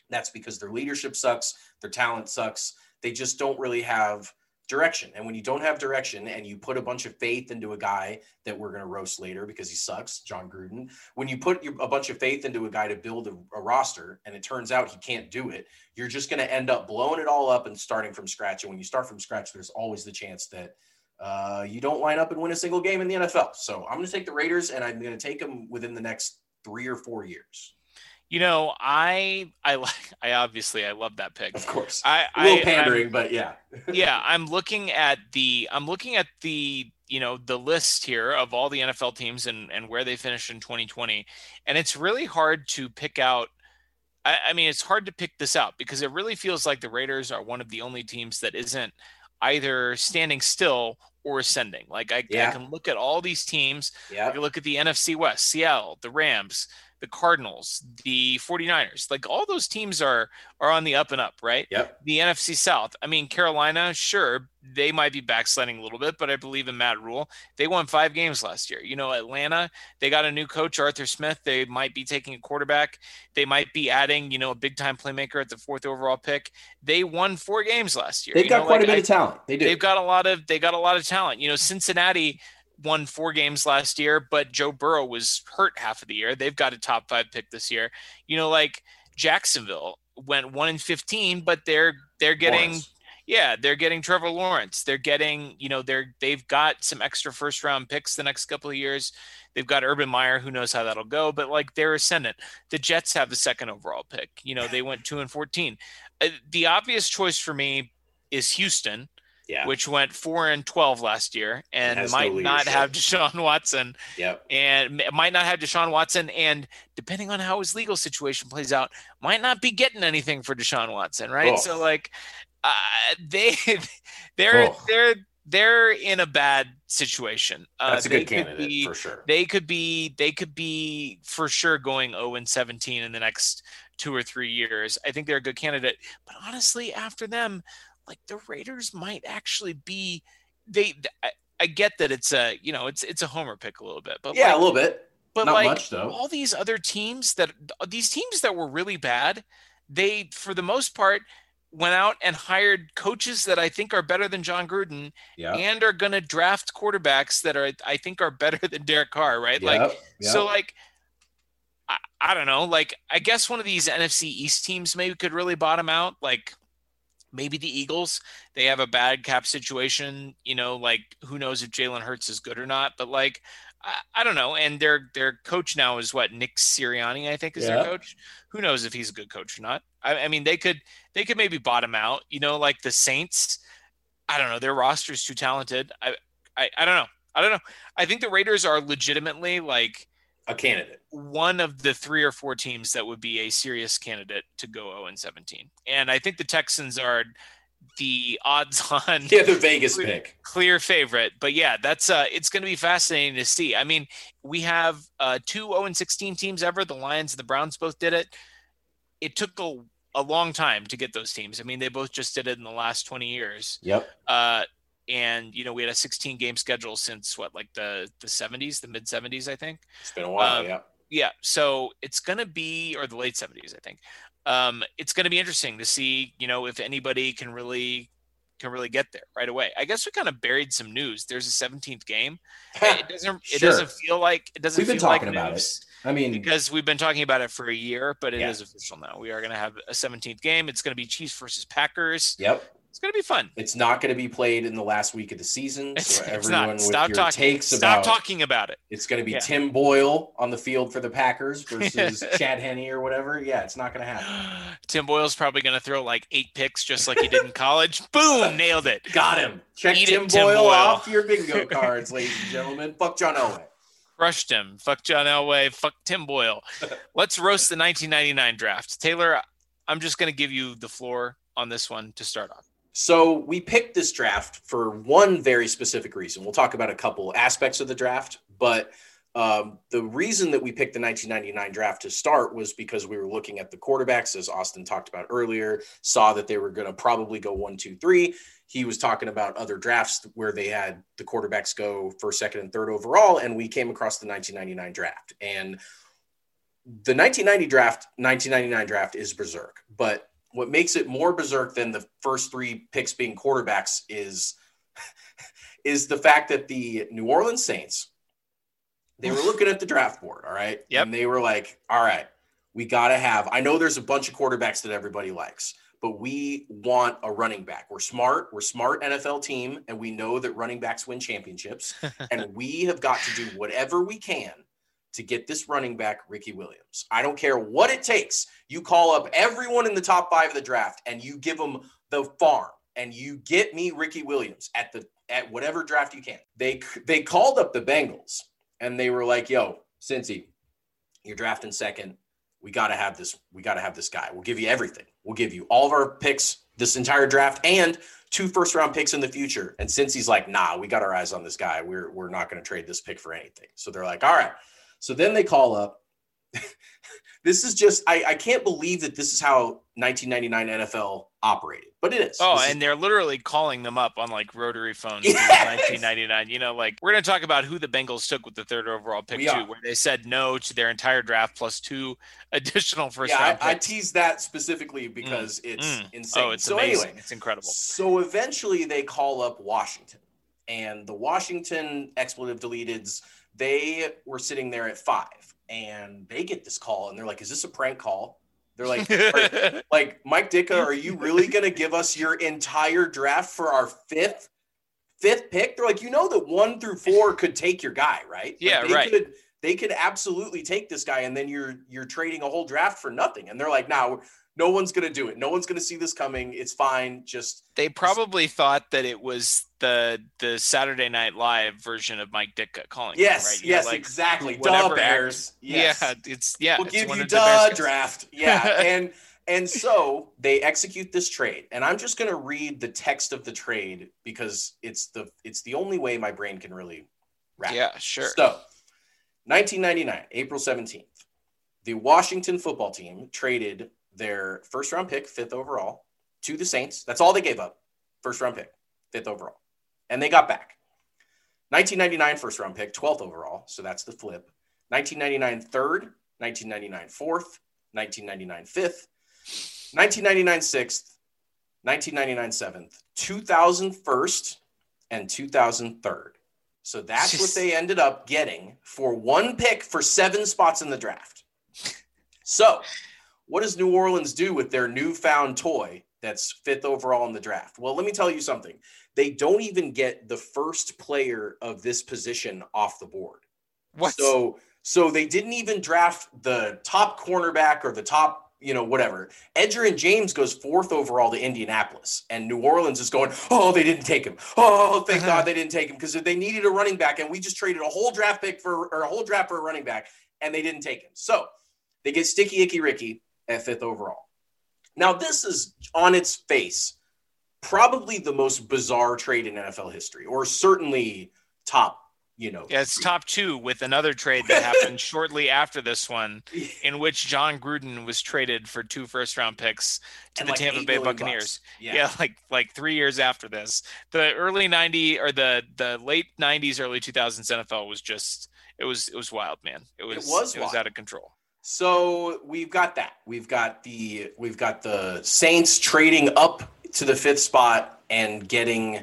that's because their leadership sucks, their talent sucks. They just don't really have direction. And when you don't have direction and you put a bunch of faith into a guy that we're going to roast later because he sucks, John Gruden, when you put a bunch of faith into a guy to build a, a roster and it turns out he can't do it, you're just going to end up blowing it all up and starting from scratch. And when you start from scratch, there's always the chance that uh, you don't line up and win a single game in the N F L. So I'm going to take the Raiders, and I'm going to take them within the next three or four years. You know, I, I, I obviously, I love that pick. Of course, I, a little I, pandering, I'm, but yeah, yeah. I'm looking at the, I'm looking at the, you know, the list here of all the N F L teams and and where they finished in twenty twenty, and it's really hard to pick out. I, I mean, it's hard to pick this out because it really feels like the Raiders are one of the only teams that isn't either standing still or ascending. Like I, yeah. I can look at all these teams. Yeah. I can look at the N F C West, Seattle, the Rams, the Cardinals, the 49ers, like all those teams are, are on the up and up, right? Yep. The N F C South. I mean, Carolina, sure. They might be backsliding a little bit, but I believe in Matt Rule. They won five games last year. You know, Atlanta, they got a new coach, Arthur Smith. They might be taking a quarterback. They might be adding, you know, a big time playmaker at the fourth overall pick. They won four games last year. They've you got know, quite like, a bit I, of talent. They do. They've got a lot of, they got a lot of talent, you know, Cincinnati won four games last year, but Joe Burrow was hurt half of the year. They've got a top five pick this year. You know, like Jacksonville went one and fifteen, but they're they're getting Lawrence. yeah, they're getting Trevor Lawrence. They're getting, you know, they're they've got some extra first round picks the next couple of years. They've got Urban Meyer, who knows how that'll go, but like they're ascendant. The Jets have the second overall pick. You know, they went two and fourteen. The obvious choice for me is Houston. Yeah. Which went four and twelve last year and might no not have Deshaun Watson. Yep. And might not have Deshaun Watson. And depending on how his legal situation plays out, might not be getting anything for Deshaun Watson. Right. Oh. So like uh, they, they're, oh. they're, they're in a bad situation. Uh, That's a good candidate be, for sure. They could be, they could be for sure going oh and seventeen in the next two or three years. I think they're a good candidate, but honestly, after them, like the Raiders might actually be, they. I, I get that it's a, you know, it's it's a homer pick a little bit, but yeah, like, a little bit. But not like much, though. All these other teams that these teams that were really bad, they for the most part went out and hired coaches that I think are better than John Gruden, yeah. and are going to draft quarterbacks that are I think are better than Derek Carr, right? Yep, like yep. so, like. I, I don't know. Like I guess one of these N F C East teams maybe could really bottom out, like. Maybe the Eagles, they have a bad cap situation, you know, like who knows if Jalen Hurts is good or not, but like, I, I don't know. And their, their coach now is what Nick Sirianni, I think is yeah. their coach. Who knows if he's a good coach or not? I, I mean, they could, they could maybe bottom out, you know, like the Saints, I don't know, their roster is too talented. I, I, I don't know. I don't know. I think the Raiders are legitimately like a candidate, one of the three or four teams that would be a serious candidate to go oh and seventeen. And I think the Texans are the odds on yeah, the Vegas clear, pick clear favorite, but yeah, that's uh it's going to be fascinating to see. I mean, we have uh two oh and sixteen teams ever. The Lions and the Browns both did it. It took a, a long time to get those teams. I mean, they both just did it in the last twenty years. Yep. Uh, And, you know, we had a sixteen game schedule since what, like the, the seventies, the mid seventies, I think. It's been a while. Um, yeah. yeah, so it's going to be, or the late seventies, I think. Um, it's going to be interesting to see, you know, if anybody can really can really get there right away. I guess we kind of buried some news. There's a seventeenth game. It doesn't. It sure. doesn't feel like it doesn't. We've been feel talking like about news it. I mean, because we've been talking about it for a year, but it yeah. is official now. We are going to have a seventeenth game. It's going to be Chiefs versus Packers. Yep. It's going to be fun. It's not going to be played in the last week of the season. So it's, everyone it's with Stop your talking. takes Stop about talking about it. It's going to be yeah. Tim Boyle on the field for the Packers versus Chad Henne or whatever. Yeah, it's not going to happen. Tim Boyle's probably going to throw like eight picks just like he did in college. Boom, nailed it. Got him. Check Tim, it, Boyle Tim Boyle off your bingo cards, ladies and gentlemen. Fuck John Elway. Crushed him. Fuck John Elway. Fuck Tim Boyle. Let's roast the nineteen ninety-nine draft. Taylor, I'm just going to give you the floor on this one to start off. So we picked this draft for one very specific reason. We'll talk about a couple aspects of the draft, but um, the reason that we picked the nineteen ninety-nine draft to start was because we were looking at the quarterbacks, as Austin talked about earlier, saw that they were going to probably go one, two, three. He was talking about other drafts where they had the quarterbacks go first, second, and third overall, and we came across the nineteen ninety-nine draft. And the nineteen ninety draft, nineteen ninety-nine draft is berserk, but what makes it more berserk than the first three picks being quarterbacks is, is the fact that the New Orleans Saints, they were looking at the draft board, all right? Yep. And they were like, all right, we got to have – I know there's a bunch of quarterbacks that everybody likes, but we want a running back. We're smart. We're smart N F L team, and we know that running backs win championships, and we have got to do whatever we can to get this running back, Ricky Williams. I don't care what it takes. You call up everyone in the top five of the draft and you give them the farm and you get me Ricky Williams at the at whatever draft you can. They they called up the Bengals and they were like, yo, Cincy, you're drafting second. We got to have this. We got to have this guy. We'll give you everything. We'll give you all of our picks this entire draft and two first round picks in the future. And Cincy's like, nah, we got our eyes on this guy. We're, we're not going to trade this pick for anything. So they're like, all right. So then they call up. This is just, I, I can't believe that this is how nineteen ninety-nine N F L operated, but it is. Oh, this and is- they're literally calling them up on like rotary phones yes! in nineteen ninety-nine. You know, like we're going to talk about who the Bengals took with the third overall pick too, where they said no to their entire draft plus two additional first yeah, round I, picks. I tease that specifically because mm. it's mm. insane. Oh, it's so amazing. Anyway, it's incredible. So eventually they call up Washington and the Washington expletive deleteds. They were sitting there at five and they get this call and they're like, is this a prank call? They're like, are, like Mike Ditka, are you really going to give us your entire draft for our fifth, fifth pick? They're like, you know, that one through four could take your guy, right? Yeah. Like they right. Could, they could absolutely take this guy. And then you're, you're trading a whole draft for nothing. And they're like, no, no one's going to do it. No one's going to see this coming. It's fine. Just they probably just... thought that it was the the Saturday Night Live version of Mike Ditka calling. Yes, you, right? you yes, know, like, exactly. Duh Bears. Yes. Yeah, it's yeah. We'll it's give you duh draft. Yeah, and and so they execute this trade, and I'm just going to read the text of the trade because it's the it's the only way my brain can really wrap. Yeah, it. sure. So, nineteen ninety-nine, April seventeenth, the Washington football team traded their first round pick, fifth overall, to the Saints. That's all they gave up. First round pick, fifth overall. And they got back nineteen ninety-nine first round pick, twelfth overall. So that's the flip. nineteen ninety-nine third, nineteen ninety-nine fourth, nineteen ninety-nine fifth, nineteen ninety-nine sixth, nineteen ninety-nine seventh, two thousand first, and two thousand third. So that's what they ended up getting for one pick for seven spots in the draft. So what does New Orleans do with their newfound toy that's fifth overall in the draft? Well, let me tell you something. They don't even get the first player of this position off the board. What? So, so they didn't even draft the top cornerback or the top, you know, whatever. Edgerrin James goes fourth overall to Indianapolis, and New Orleans is going, oh, they didn't take him. Oh, thank uh-huh. God they didn't take him because they needed a running back, and we just traded a whole draft pick for or a whole draft for a running back, and they didn't take him. So they get Sticky Icky Ricky at fifth overall. Now, this is on its face, probably the most bizarre trade in N F L history, or certainly top you know. Yeah, it's top two with another trade that happened shortly after this one, in which John Gruden was traded for two first round picks to and the like Tampa Bay Buccaneers. Yeah. yeah, like like three years after this. The early nineties or the, the late nineties, early two thousands N F L was just it was it was wild, man. It was it was, it was out of control. So we've got that. We've got the we've got the Saints trading up to the fifth spot and getting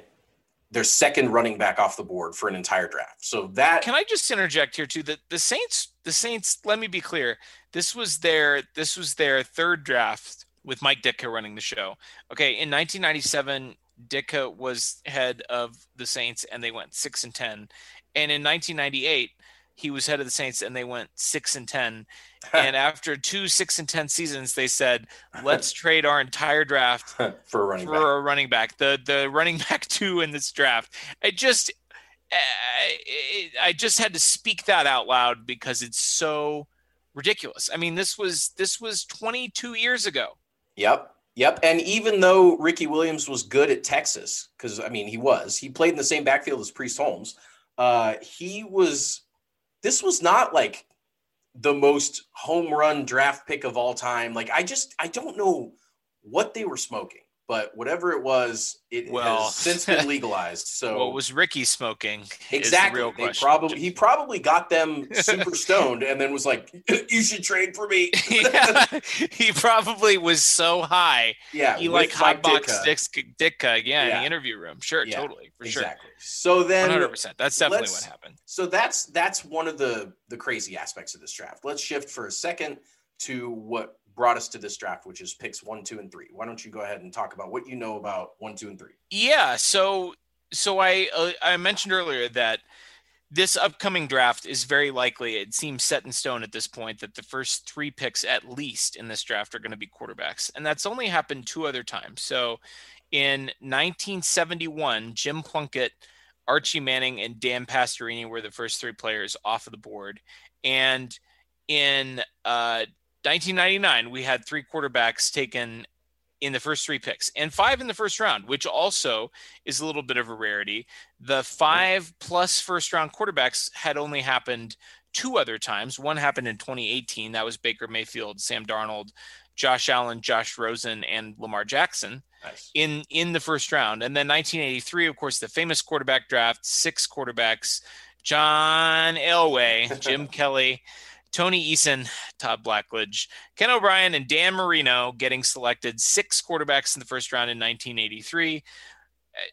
their second running back off the board for an entire draft. So that can I just interject here too that the Saints the Saints, let me be clear. This was their this was their third draft with Mike Ditka running the show. Okay, in nineteen ninety-seven Ditka was head of the Saints and they went six and ten. And in nineteen ninety-eight he was head of the Saints and they went six and ten. And after two six and ten seasons, they said, let's trade our entire draft for a running for back. a running back. The the running back two in this draft. I just I, it, I just had to speak that out loud because it's so ridiculous. I mean, this was this was twenty-two years ago. Yep. Yep. And even though Ricky Williams was good at Texas, because I mean he was, he played in the same backfield as Priest Holmes. Uh, he was This was not like the most home run draft pick of all time. Like, I just, I don't know what they were smoking, but whatever it was, it well, has since been legalized. So what was Ricky smoking? Exactly. Is the real they question. Probably, he probably got them super stoned and then was like, you should trade for me. Yeah, he probably was so high. Yeah. He like hotboxed Ditka. Ditka. Yeah, yeah. In the interview room. Sure. Yeah, totally. For exactly. sure. So then one hundred percent That's definitely what happened. So that's, that's one of the, the crazy aspects of this draft. Let's shift for a second to what brought us to this draft, which is picks one, two, and three. Why don't you go ahead and talk about what you know about one, two, and three? Yeah. So, so I, uh, I mentioned earlier that this upcoming draft is very likely, it seems set in stone at this point, that the first three picks at least in this draft are going to be quarterbacks. And that's only happened two other times. So in nineteen seventy-one Jim Plunkett, Archie Manning, and Dan Pastorini were the first three players off of the board. And in, uh, nineteen ninety-nine we had three quarterbacks taken in the first three picks and five in the first round, which also is a little bit of a rarity. The five plus first round quarterbacks had only happened two other times. One happened in twenty eighteen That was Baker Mayfield, Sam Darnold, Josh Allen, Josh Rosen, and Lamar Jackson. Nice. in, in the first round. And then nineteen eighty-three of course, the famous quarterback draft, six quarterbacks, John Elway, Jim Kelly, Tony Eason, Todd Blackledge, Ken O'Brien, and Dan Marino getting selected, six quarterbacks in the first round in nineteen eighty-three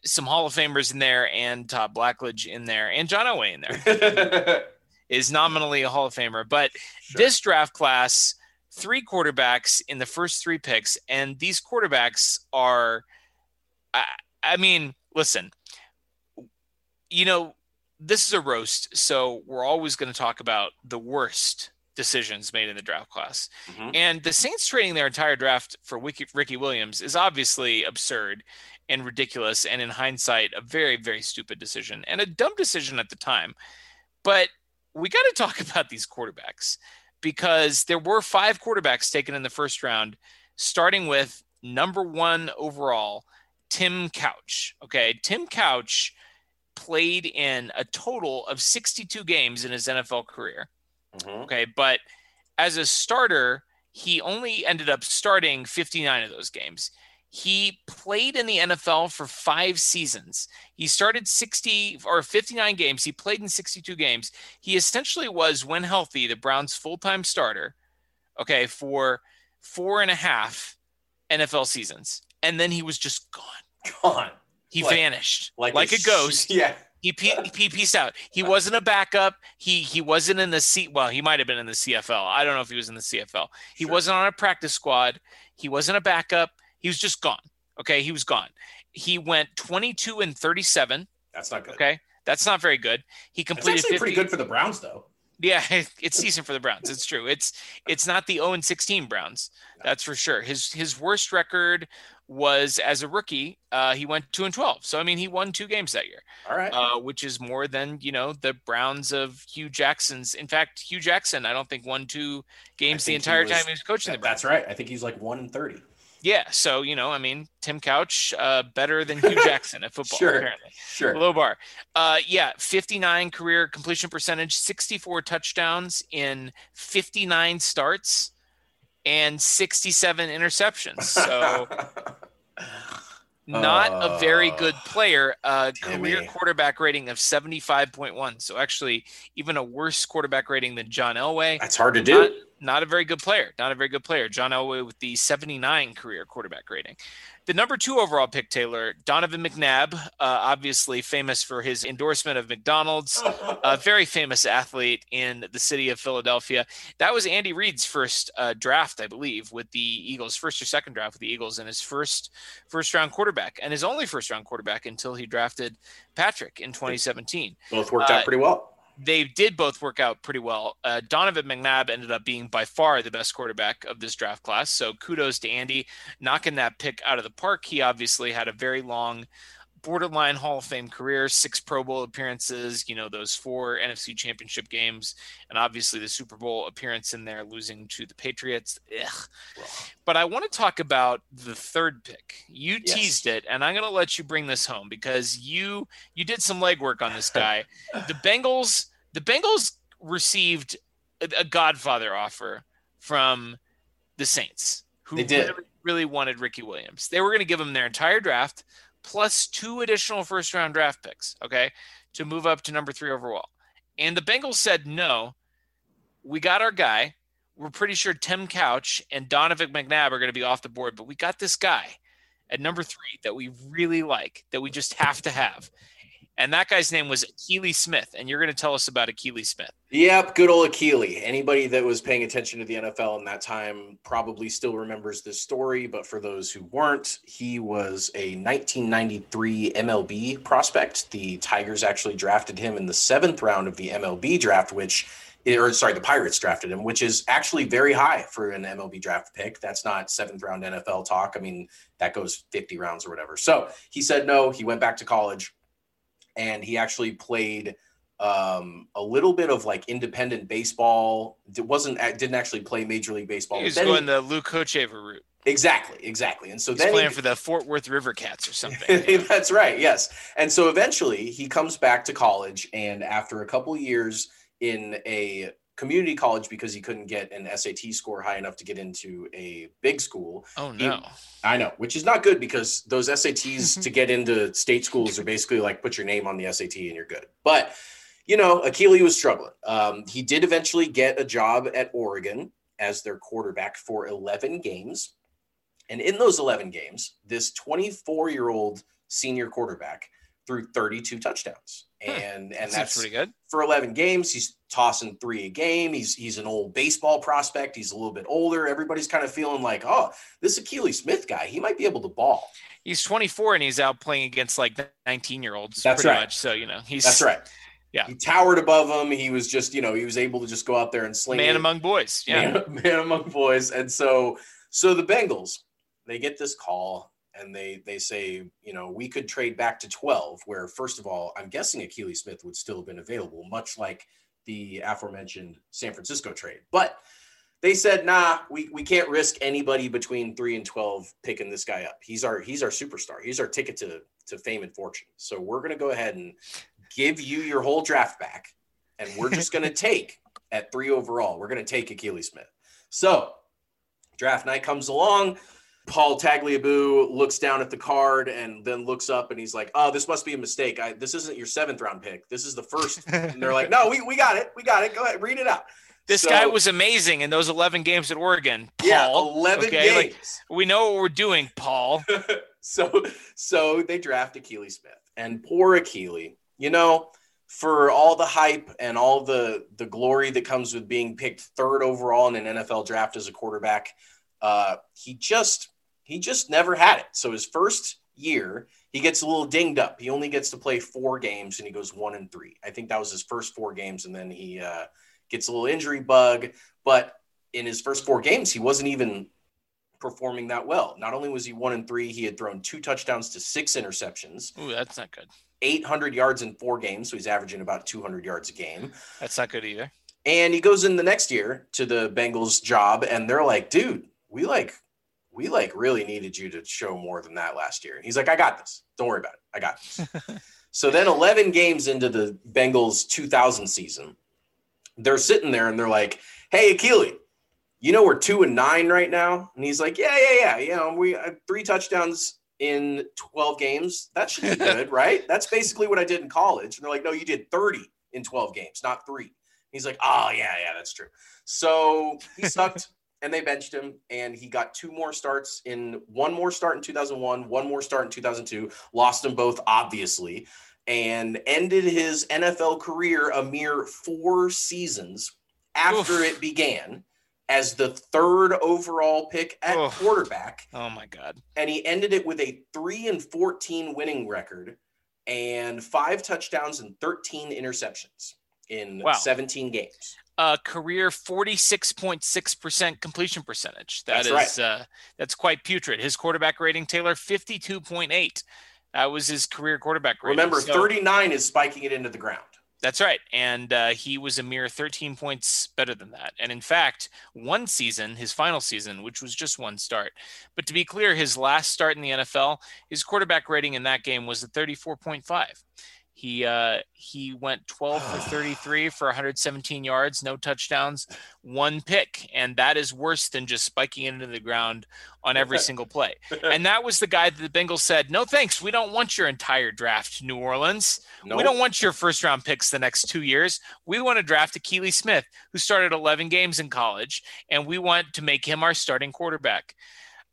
Some Hall of Famers in there, and Todd Blackledge in there, and John Elway in there. Is nominally a Hall of Famer. But sure. This draft class, three quarterbacks in the first three picks, and these quarterbacks are, I, I mean, listen, you know, this is a roast, so we're always going to talk about the worst decisions made in the draft class. Mm-hmm. And the Saints trading their entire draft for Ricky, Ricky Williams is obviously absurd and ridiculous, and in hindsight, a very, very stupid decision and a dumb decision at the time. But we got to talk about these quarterbacks because there were five quarterbacks taken in the first round, starting with number one overall, Tim Couch. Okay, Tim Couch played in a total of sixty-two games in his N F L career. Mm-hmm. Okay. But as a starter, he only ended up starting fifty-nine of those games. He played in the N F L for five seasons. He started sixty or fifty-nine games. He played in sixty-two games. He essentially was, when healthy, the Browns' full-time starter. Okay. For four and a half N F L seasons. And then he was just gone. Gone. He like, vanished like, like a, a ghost. Yeah. He, pe- he peaced out. He wasn't a backup. He he wasn't in the C. Well, he might have been in the C F L. I don't know if he was in the C F L. He sure. wasn't on a practice squad. He wasn't a backup. He was just gone. Okay. He was gone. He went twenty-two and thirty-seven That's not good. Okay. That's not very good. He completed it's actually fifty pretty good for the Browns, though. Yeah, it's decent for the Browns. It's true. It's it's not the oh and sixteen Browns. That's for sure. His his worst record was as a rookie. Uh, he went two and twelve So I mean, he won two games that year. All right, uh, which is more than you know the Browns of Hugh Jackson's. In fact, Hugh Jackson, I don't think won two games the entire he was, time he was coaching that, the Browns. That's right. I think he's like one and thirty Yeah. So, you know, I mean, Tim Couch, uh, better than Hugh Jackson at football, sure, apparently. Sure. Low bar. Uh, yeah. fifty-nine career completion percentage, sixty-four touchdowns in fifty-nine starts and sixty-seven interceptions. So not uh, a very good player. Uh, career quarterback rating of seventy-five point one. So actually even a worse quarterback rating than John Elway. That's hard to do. Not, Not a very good player. Not a very good player. John Elway with the seventy-nine career quarterback rating. The number two overall pick, Taylor, Donovan McNabb, uh, obviously famous for his endorsement of McDonald's, a very famous athlete in the city of Philadelphia. That was Andy Reid's first uh, draft, I believe, with the Eagles, first or second draft with the Eagles, and his first first-round quarterback, and his only first-round quarterback until he drafted Patrick in twenty seventeen. Both worked uh, out pretty well. They did both work out pretty well. Uh, Donovan McNabb ended up being by far the best quarterback of this draft class. So kudos to Andy knocking that pick out of the park. He obviously had a very long borderline Hall of Fame career, six Pro Bowl appearances, you know, those four N F C championship games, and obviously the Super Bowl appearance in there, losing to the Patriots. Ugh. But I want to talk about the third pick. You yes. teased it, and I'm going to let you bring this home because you, you did some legwork on this guy. The Bengals, the Bengals received a, a Godfather offer from the Saints, who they did. Really, really wanted Ricky Williams. They were going to give him their entire draft, plus two additional first-round draft picks, okay, to move up to number three overall. And the Bengals said, no, we got our guy. We're pretty sure Tim Couch and Donovan McNabb are going to be off the board, but we got this guy at number three that we really like, that we just have to have. And that guy's name was Akili Smith, and you're going to tell us about Akili Smith. Yep, good old Akili. Anybody that was paying attention to the N F L in that time probably still remembers this story, but for those who weren't, he was a nineteen ninety-three M L B prospect. The Tigers actually drafted him in the seventh round of the M L B draft, which or sorry, the Pirates drafted him, which is actually very high for an M L B draft pick. That's not seventh round N F L talk. I mean, that goes fifty rounds or whatever. So he said no, he went back to college. And he actually played um, a little bit of like independent baseball. It wasn't didn't actually play Major League Baseball. He was going he, the Luke Hochevar route. Exactly, exactly. And so he's then playing he, for the Fort Worth River Cats or something. You know? That's right. Yes. And so eventually he comes back to college, and after a couple years in a community college because he couldn't get an S A T score high enough to get into a big school. Oh no. He, I know, which is not good because those S A Ts to get into state schools are basically like put your name on the S A T and you're good. But, you know, Akili was struggling. Um, he did eventually get a job at Oregon as their quarterback for eleven games. And in those eleven games, this twenty-four-year-old senior quarterback threw thirty-two touchdowns. And, huh. and that's pretty good for eleven games. He's tossing three a game. He's, he's an old baseball prospect. He's a little bit older. Everybody's kind of feeling like, oh, this Akili Smith guy, he might be able to ball. He's twenty-four and he's out playing against like nineteen year olds. That's pretty right. much. So, you know, he's, that's right. Yeah. He towered above him. He was just, you know, he was able to just go out there and sling man it. among boys. Yeah. Man, man among boys. And so, so the Bengals, they get this call. And they they say, you know, we could trade back to twelve, where, first of all, I'm guessing Akili Smith would still have been available, much like the aforementioned San Francisco trade. But they said, nah, we, we can't risk anybody between three and twelve picking this guy up. He's our he's our superstar. He's our ticket to, to fame and fortune. So we're going to go ahead and give you your whole draft back, and we're just going to take, at three overall, we're going to take Akili Smith. So draft night comes along. Paul Tagliabue looks down at the card and then looks up and he's like, oh, this must be a mistake. I, this isn't your seventh round pick. This is the first. And they're like, no, we, we got it. We got it. Go ahead. Read it out. This so, guy was amazing in those eleven games at Oregon. Paul. Yeah. eleven okay? games. Like, we know what we're doing, Paul. so, so they draft Akili Smith, and poor Akili, you know, for all the hype and all the, the glory that comes with being picked third overall in an N F L draft as a quarterback, Uh, he just he just never had it. So his first year, he gets a little dinged up. He only gets to play four games, and he goes one and three. I think that was his first four games, and then he uh, gets a little injury bug. But in his first four games, he wasn't even performing that well. Not only was he one and three, he had thrown two touchdowns to six interceptions. Ooh, that's not good. eight hundred yards in four games, so he's averaging about two hundred yards a game. That's not good either. And he goes in the next year to the Bengals job, and they're like, dude, we like we like really needed you to show more than that last year. And he's like, I got this. Don't worry about it. I got this. So then eleven games into the Bengals two thousand season, they're sitting there and they're like, hey, Akili, you know, we're two and nine right now. And he's like, yeah, yeah, yeah. You know, we have three touchdowns in twelve games. That should be good, right? That's basically what I did in college. And they're like, no, you did thirty in twelve games, not three. He's like, oh, yeah, yeah, that's true. So he sucked. And they benched him, and he got two more starts in one more start in two thousand one, one more start in two thousand two, lost them both, obviously, and ended his N F L career a mere four seasons after Oof. It began as the third overall pick at Oof. Quarterback. Oh, my God. And he ended it with a three and fourteen winning record and five touchdowns and thirteen interceptions in wow. seventeen games. Uh, career forty-six point six percent completion percentage. That that's is, right. uh, that's quite putrid. His quarterback rating, Taylor, fifty-two point eight. That was his career quarterback rating. Remember, so, thirty-nine is spiking it into the ground. That's right. And uh, he was a mere thirteen points better than that. And in fact, one season, his final season, which was just one start. But to be clear, his last start in the N F L, his quarterback rating in that game was a thirty-four point five. He uh, he went twelve for thirty-three for one hundred seventeen yards, no touchdowns, one pick. And that is worse than just spiking it into the ground on every single play. And that was the guy that the Bengals said, no, thanks. We don't want your entire draft, New Orleans. Nope. We don't want your first round picks the next two years. We want to draft Akili Smith, who started eleven games in college. And we want to make him our starting quarterback.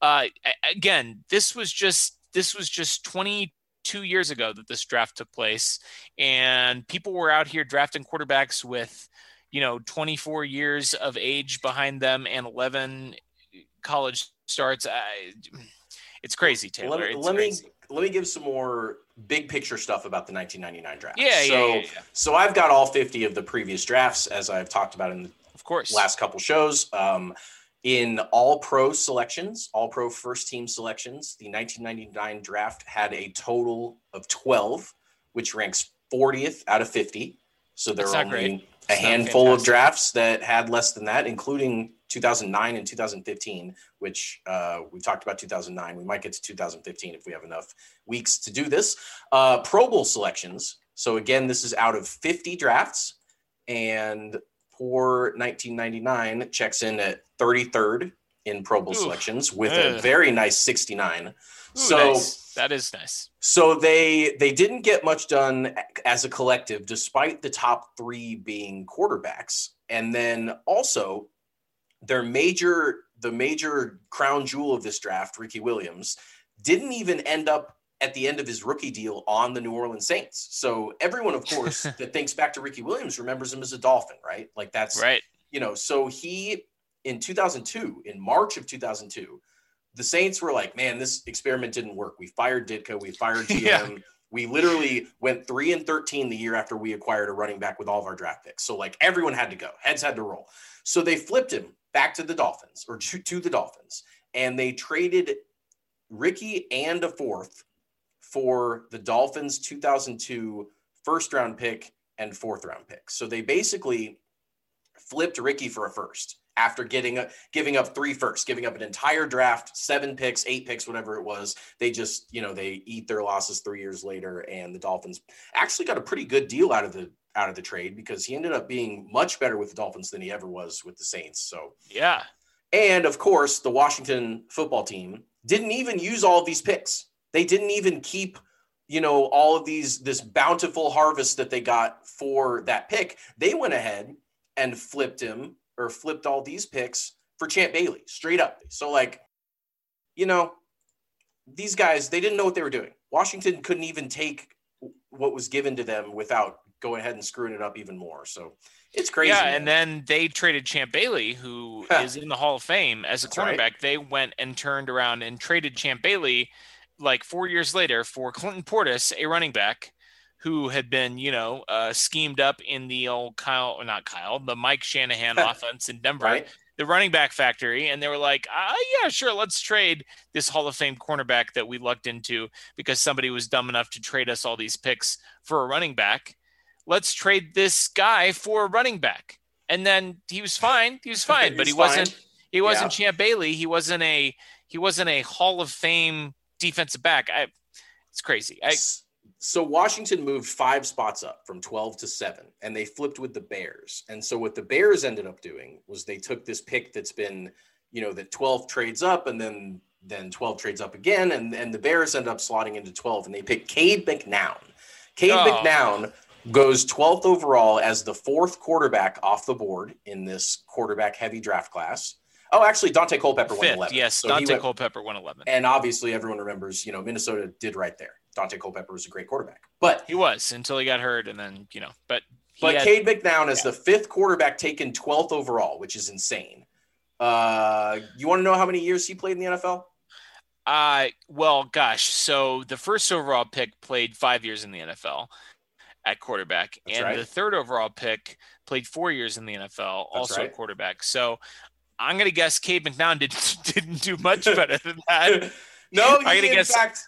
Uh, again, this was just this was just twenty two years ago that this draft took place, and people were out here drafting quarterbacks with, you know, twenty-four years of age behind them and eleven college starts. I, it's crazy, Taylor. Let, it's let crazy. me, let me give some more big picture stuff about the nineteen ninety-nine draft. Yeah. So, yeah, yeah, yeah. so I've got all fifty of the previous drafts, as I've talked about in the of course last couple shows. Um, In all pro selections, all pro first team selections, the nineteen ninety-nine draft had a total of twelve, which ranks fortieth out of fifty. So there are only a handful of drafts that had less than that, including two thousand nine and two thousand fifteen, which uh, we talked about two thousand nine. We might get to two thousand fifteen if we have enough weeks to do this. Uh, Pro Bowl selections. So again, this is out of fifty drafts, and poor nineteen ninety-nine checks in at thirty-third in Pro Bowl Ooh, selections with ugh. a very nice sixty-nine. Ooh, so nice. That is nice. So they they didn't get much done as a collective, despite the top three being quarterbacks. And then also their major the major crown jewel of this draft, Ricky Williams, didn't even end up at the end of his rookie deal on the New Orleans Saints. So everyone, of course, that thinks back to Ricky Williams remembers him as a Dolphin, right? Like that's, right. you know, so he, in two thousand two, in March of two thousand two, the Saints were like, man, this experiment didn't work. We fired Ditka. We fired G M. Yeah. We literally went three and thirteen the year after we acquired a running back with all of our draft picks. So like everyone had to go, heads had to roll. So they flipped him back to the Dolphins or to, to the Dolphins. And they traded Ricky and a fourth for the Dolphins' two thousand two first round pick and fourth round pick. So they basically flipped Ricky for a first after getting a, giving up three firsts, giving up an entire draft, seven picks, eight picks, whatever it was. They just, you know, they eat their losses three years later. And the Dolphins actually got a pretty good deal out of the, out of the trade, because he ended up being much better with the Dolphins than he ever was with the Saints. So, yeah. And of course, the Washington football team didn't even use all of these picks. They didn't even keep, you know, all of these, this bountiful harvest that they got for that pick. They went ahead and flipped him or flipped all these picks for Champ Bailey straight up. So like, you know, these guys, they didn't know what they were doing. Washington couldn't even take what was given to them without going ahead and screwing it up even more. So it's crazy. Yeah. Man. And then they traded Champ Bailey, who is in the Hall of Fame as a cornerback. Right. They went and turned around and traded Champ Bailey like four years later for Clinton Portis, a running back who had been, you know, uh, schemed up in the old Kyle, or not Kyle, the Mike Shanahan offense in Denver, right? The running back factory. And they were like, ah, yeah, sure. Let's trade this Hall of Fame cornerback that we lucked into because somebody was dumb enough to trade us all these picks for a running back. Let's trade this guy for a running back. And then he was fine. He was fine, he was but he fine. wasn't, he wasn't yeah. Champ Bailey. He wasn't a, he wasn't a Hall of Fame defensive back. I, it's crazy. I, so Washington moved five spots up from twelve to seven, and they flipped with the Bears. And so what the Bears ended up doing was they took this pick that's been, you know, that twelve trades up and then then twelve trades up again, and, and the Bears end up slotting into twelve, and they pick Cade McNown. Cade oh. McNown goes twelfth overall as the fourth quarterback off the board in this quarterback-heavy draft class. Oh, actually, Dante Culpepper Fifth, went eleven. Yes, so Dante went, Culpepper went eleven. And obviously, everyone remembers, you know, Minnesota did right there. Dante Culpepper was a great quarterback. But he was until he got hurt, and then, you know. But but had, Cade McNown is yeah. the fifth quarterback taken twelfth overall, which is insane. Uh, you want to know how many years he played in the N F L? Uh, well, gosh. So the first overall pick played five years in the N F L at quarterback. That's and right. the third overall pick played four years in the N F L, That's also right. quarterback. So I'm going to guess Cade McNown did, didn't do much better than that. No, he in guess... fact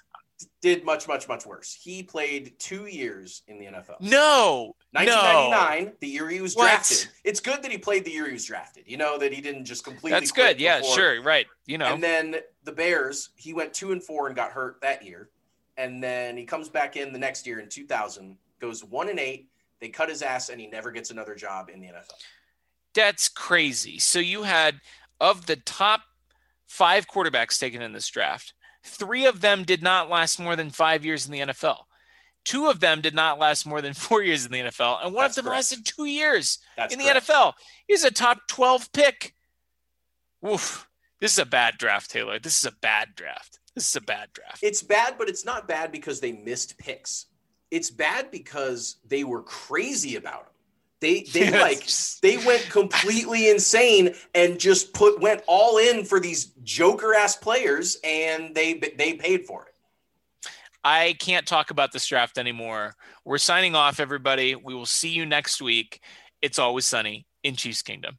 did much, much, much worse. He played two years in the N F L. No, nineteen ninety-nine, no. the year he was what? drafted. It's good that he played the year he was drafted. You know, that he didn't just completely. That's good. Before. Yeah, sure. Right. You know, and then the Bears, he went two and four and got hurt that year. And then he comes back in the next year in two thousand, goes one and eight. They cut his ass and he never gets another job in the N F L. That's crazy. So you had, of the top five quarterbacks taken in this draft, three of them did not last more than five years in the N F L. Two of them did not last more than four years in the N F L. And one That's of them correct. lasted two years That's in the correct. N F L. He's a top twelve pick. Oof. This is a bad draft, Taylor. This is a bad draft. This is a bad draft. It's bad, but it's not bad because they missed picks. It's bad because they were crazy about them. They they like they went completely insane and just put went all in for these joker ass players, and they they paid for it. I can't talk about this draft anymore. We're signing off, everybody. We will see you next week. It's Always Sunny in Chiefs Kingdom.